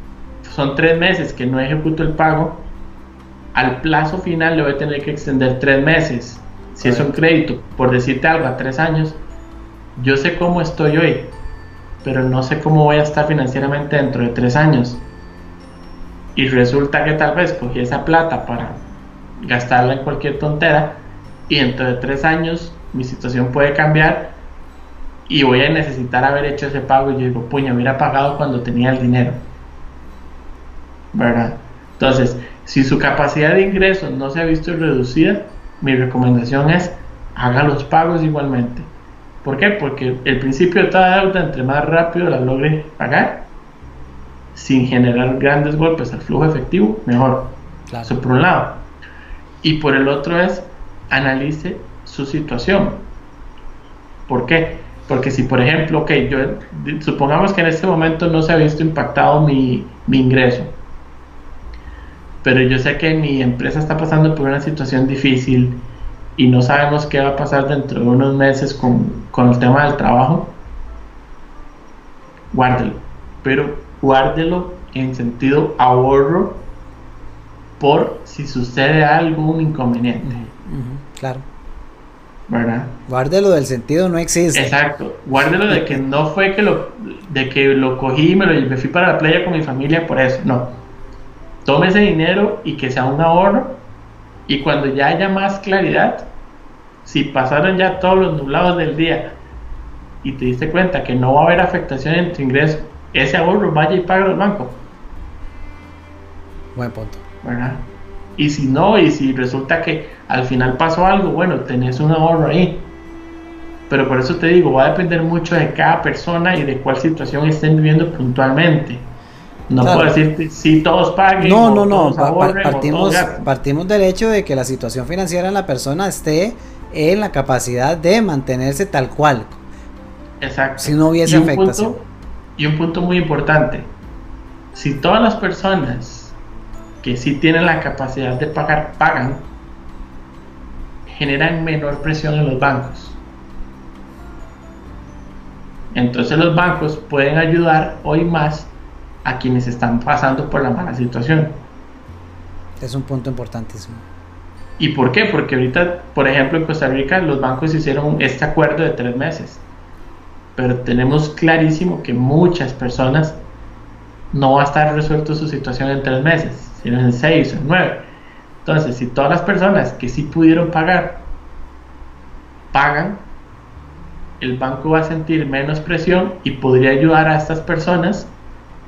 son tres meses que no ejecuto el pago, al plazo final le voy a tener que extender tres meses. Si Correcto. Es un crédito, por decirte algo, a tres años, yo sé cómo estoy hoy, pero no sé cómo voy a estar financieramente dentro de tres años. Y resulta que tal vez cogí esa plata para gastarla en cualquier tontera, y dentro de tres años mi situación puede cambiar y voy a necesitar haber hecho ese pago, y yo digo, puña, hubiera pagado cuando tenía el dinero, ¿verdad? Entonces, si su capacidad de ingresos no se ha visto reducida, mi recomendación es, haga los pagos igualmente. ¿Por qué? Porque el principio de toda deuda, entre más rápido la logre pagar, sin generar grandes golpes al flujo efectivo, mejor. Claro. Eso por un lado. Y por el otro es, analice su situación. ¿Por qué? Porque si por ejemplo, ok, yo supongamos que en este momento no se ha visto impactado mi, mi ingreso, pero yo sé que mi empresa está pasando por una situación difícil y no sabemos qué va a pasar dentro de unos meses con, con el tema del trabajo, guárdelo, pero guárdelo en sentido ahorro por si sucede algún inconveniente. Uh-huh, claro. ¿Verdad? Guárdelo del sentido no existe. Exacto, guárdelo de que no fue que lo, de que lo cogí y me, lo, me fui para la playa con mi familia por eso, no. Tome ese dinero y que sea un ahorro, y cuando ya haya más claridad, si pasaron ya todos los nublados del día y te diste cuenta que no va a haber afectación en tu ingreso, ese ahorro vaya y paga al banco. Buen punto. ¿Verdad? Y si no, y si resulta que al final pasó algo, bueno, tenés un ahorro ahí. Pero por eso te digo, va a depender mucho de cada persona y de cuál situación estén viviendo puntualmente. No claro. puedo decirte si todos paguen. No, no, no. Ahorren, partimos, partimos del hecho de que la situación financiera en la persona esté en la capacidad de mantenerse tal cual. Exacto. Si no hubiese y afectación. Punto, y un punto muy importante: si todas las personas que sí tienen la capacidad de pagar pagan, generan menor presión en los bancos. Entonces los bancos pueden ayudar hoy más a quienes están pasando por la mala situación. Es un punto importantísimo. ¿Y por qué? Porque ahorita, por ejemplo, en Costa Rica los bancos hicieron este acuerdo de tres meses, pero tenemos clarísimo que muchas personas no va a estar resuelto su situación en tres meses, sino en seis o en nueve. Entonces, si todas las personas que sí pudieron pagar, pagan, el banco va a sentir menos presión y podría ayudar a estas personas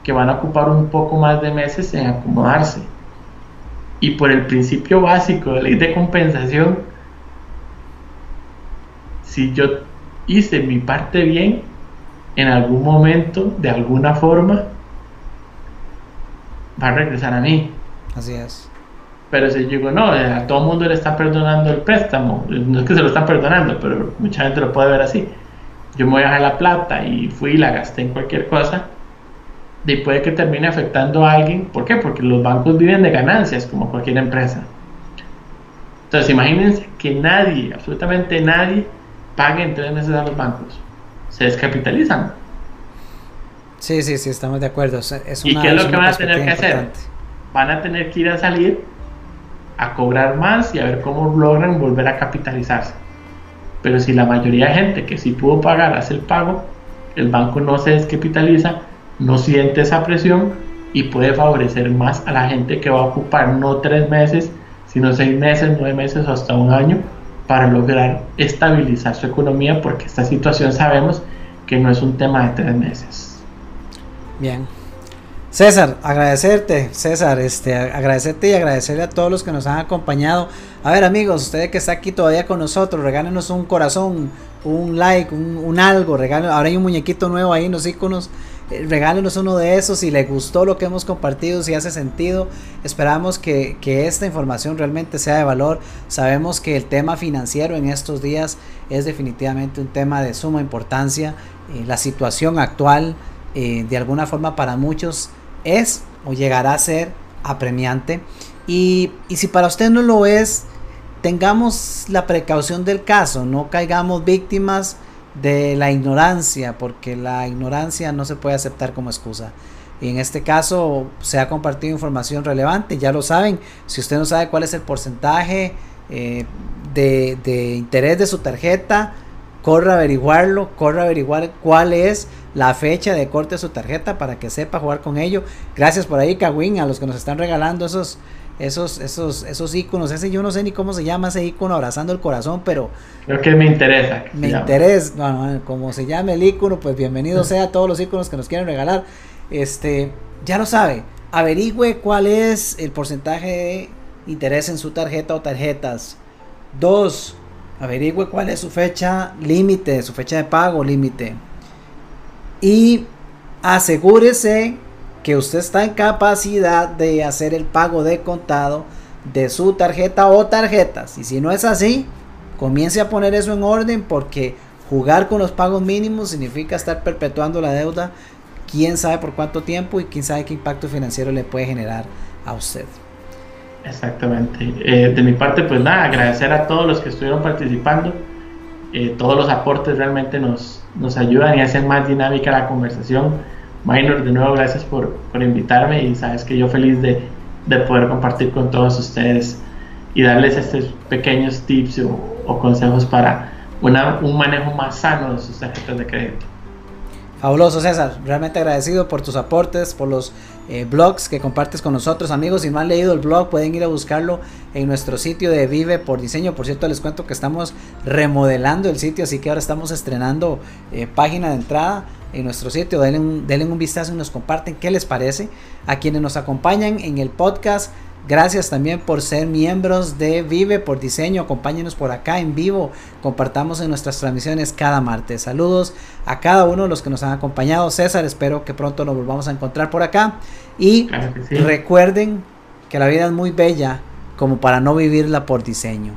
que van a ocupar un poco más de meses en acomodarse. Y por el principio básico de ley de compensación, si yo hice mi parte bien, en algún momento, de alguna forma, va a regresar a mí. Así es. Pero si yo digo, no, a todo el mundo le está perdonando el préstamo, no es que se lo están perdonando, pero mucha gente lo puede ver así, yo me voy a dejar la plata y fui y la gasté en cualquier cosa, y puede que termine afectando a alguien. ¿Por qué? Porque los bancos viven de ganancias, como cualquier empresa. Entonces imagínense que nadie, absolutamente nadie, pague en tres meses a los bancos, se descapitalizan. Sí, sí, sí, estamos de acuerdo. Es una, ¿y qué es lo que van a tener que hacer? Van a tener que ir a salir a cobrar más y a ver cómo logran volver a capitalizarse. Pero si la mayoría de gente que sí pudo pagar hace el pago, el banco no se descapitaliza, no siente esa presión y puede favorecer más a la gente que va a ocupar no tres meses, sino seis meses, nueve meses o hasta un año para lograr estabilizar su economía, porque esta situación sabemos que no es un tema de tres meses. Bien, César, agradecerte, César, este, agradecerte y agradecerle a todos los que nos han acompañado. A ver, amigos, ustedes que están aquí todavía con nosotros, regálenos un corazón, un like, un, un algo, regálenos. Ahora hay un muñequito nuevo ahí en los iconos, eh, regálenos uno de esos si les gustó lo que hemos compartido, si hace sentido. Esperamos que, que esta información realmente sea de valor. Sabemos que el tema financiero en estos días es definitivamente un tema de suma importancia. Eh, la situación actual, Eh, de alguna forma, para muchos es o llegará a ser apremiante, y, y si para usted no lo es, tengamos la precaución del caso, no caigamos víctimas de la ignorancia, porque la ignorancia no se puede aceptar como excusa. Y en este caso se ha compartido información relevante, ya lo saben. Si usted no sabe cuál es el porcentaje eh, de, de interés de su tarjeta, corre a averiguarlo, corre a averiguar cuál es la fecha de corte de su tarjeta para que sepa jugar con ello. Gracias por ahí, Kawin, a los que nos están regalando esos esos esos esos iconos. Ese yo no sé ni cómo se llama ese icono abrazando el corazón, pero creo que me interesa. Que me interesa, bueno, como se llame el icono, pues bienvenido sea a todos los iconos que nos quieren regalar. Este, ya lo sabe, averigüe cuál es el porcentaje de interés en su tarjeta o tarjetas. Dos, averigüe cuál es su fecha límite, su fecha de pago límite, y asegúrese que usted está en capacidad de hacer el pago de contado de su tarjeta o tarjetas. Y si no es así, comience a poner eso en orden, porque jugar con los pagos mínimos significa estar perpetuando la deuda quién sabe por cuánto tiempo y quién sabe qué impacto financiero le puede generar a usted. Exactamente. Eh, de mi parte, pues nada, agradecer a todos los que estuvieron participando. Eh, todos los aportes realmente nos, nos ayudan y hacen más dinámica la conversación. Maynor, de nuevo, gracias por, por invitarme, y sabes que yo feliz de, de poder compartir con todos ustedes y darles estos pequeños tips o, o consejos para una, un manejo más sano de sus tarjetas de crédito. Fabuloso, César, realmente agradecido por tus aportes, por los eh, blogs que compartes con nosotros. Amigos, si no han leído el blog, pueden ir a buscarlo en nuestro sitio de Vive por Diseño. Por cierto, les cuento que estamos remodelando el sitio, así que ahora estamos estrenando eh, página de entrada en nuestro sitio. Denle un, denle un vistazo y nos comparten qué les parece. A quienes nos acompañan en el podcast, gracias también por ser miembros de Vive por Diseño. Acompáñenos por acá en vivo, compartamos en nuestras transmisiones cada martes. Saludos a cada uno de los que nos han acompañado. César, espero que pronto nos volvamos a encontrar por acá. Y claro que sí. Recuerden que la vida es muy bella como para no vivirla por diseño.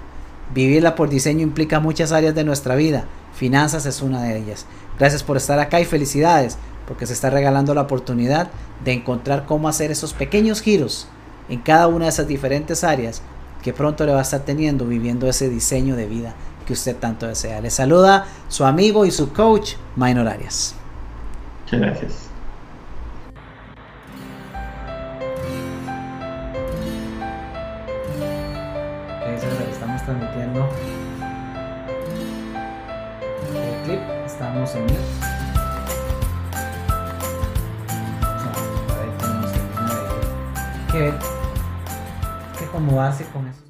Vivirla por diseño implica muchas áreas de nuestra vida. Finanzas es una de ellas. Gracias por estar acá y felicidades, porque se está regalando la oportunidad de encontrar cómo hacer esos pequeños giros en cada una de esas diferentes áreas que pronto le va a estar teniendo, viviendo ese diseño de vida que usted tanto desea. Les saluda su amigo y su coach, Maynor Arias. Muchas gracias. Okay, estamos transmitiendo el clip, estamos en... que ver qué cómo hace con eso.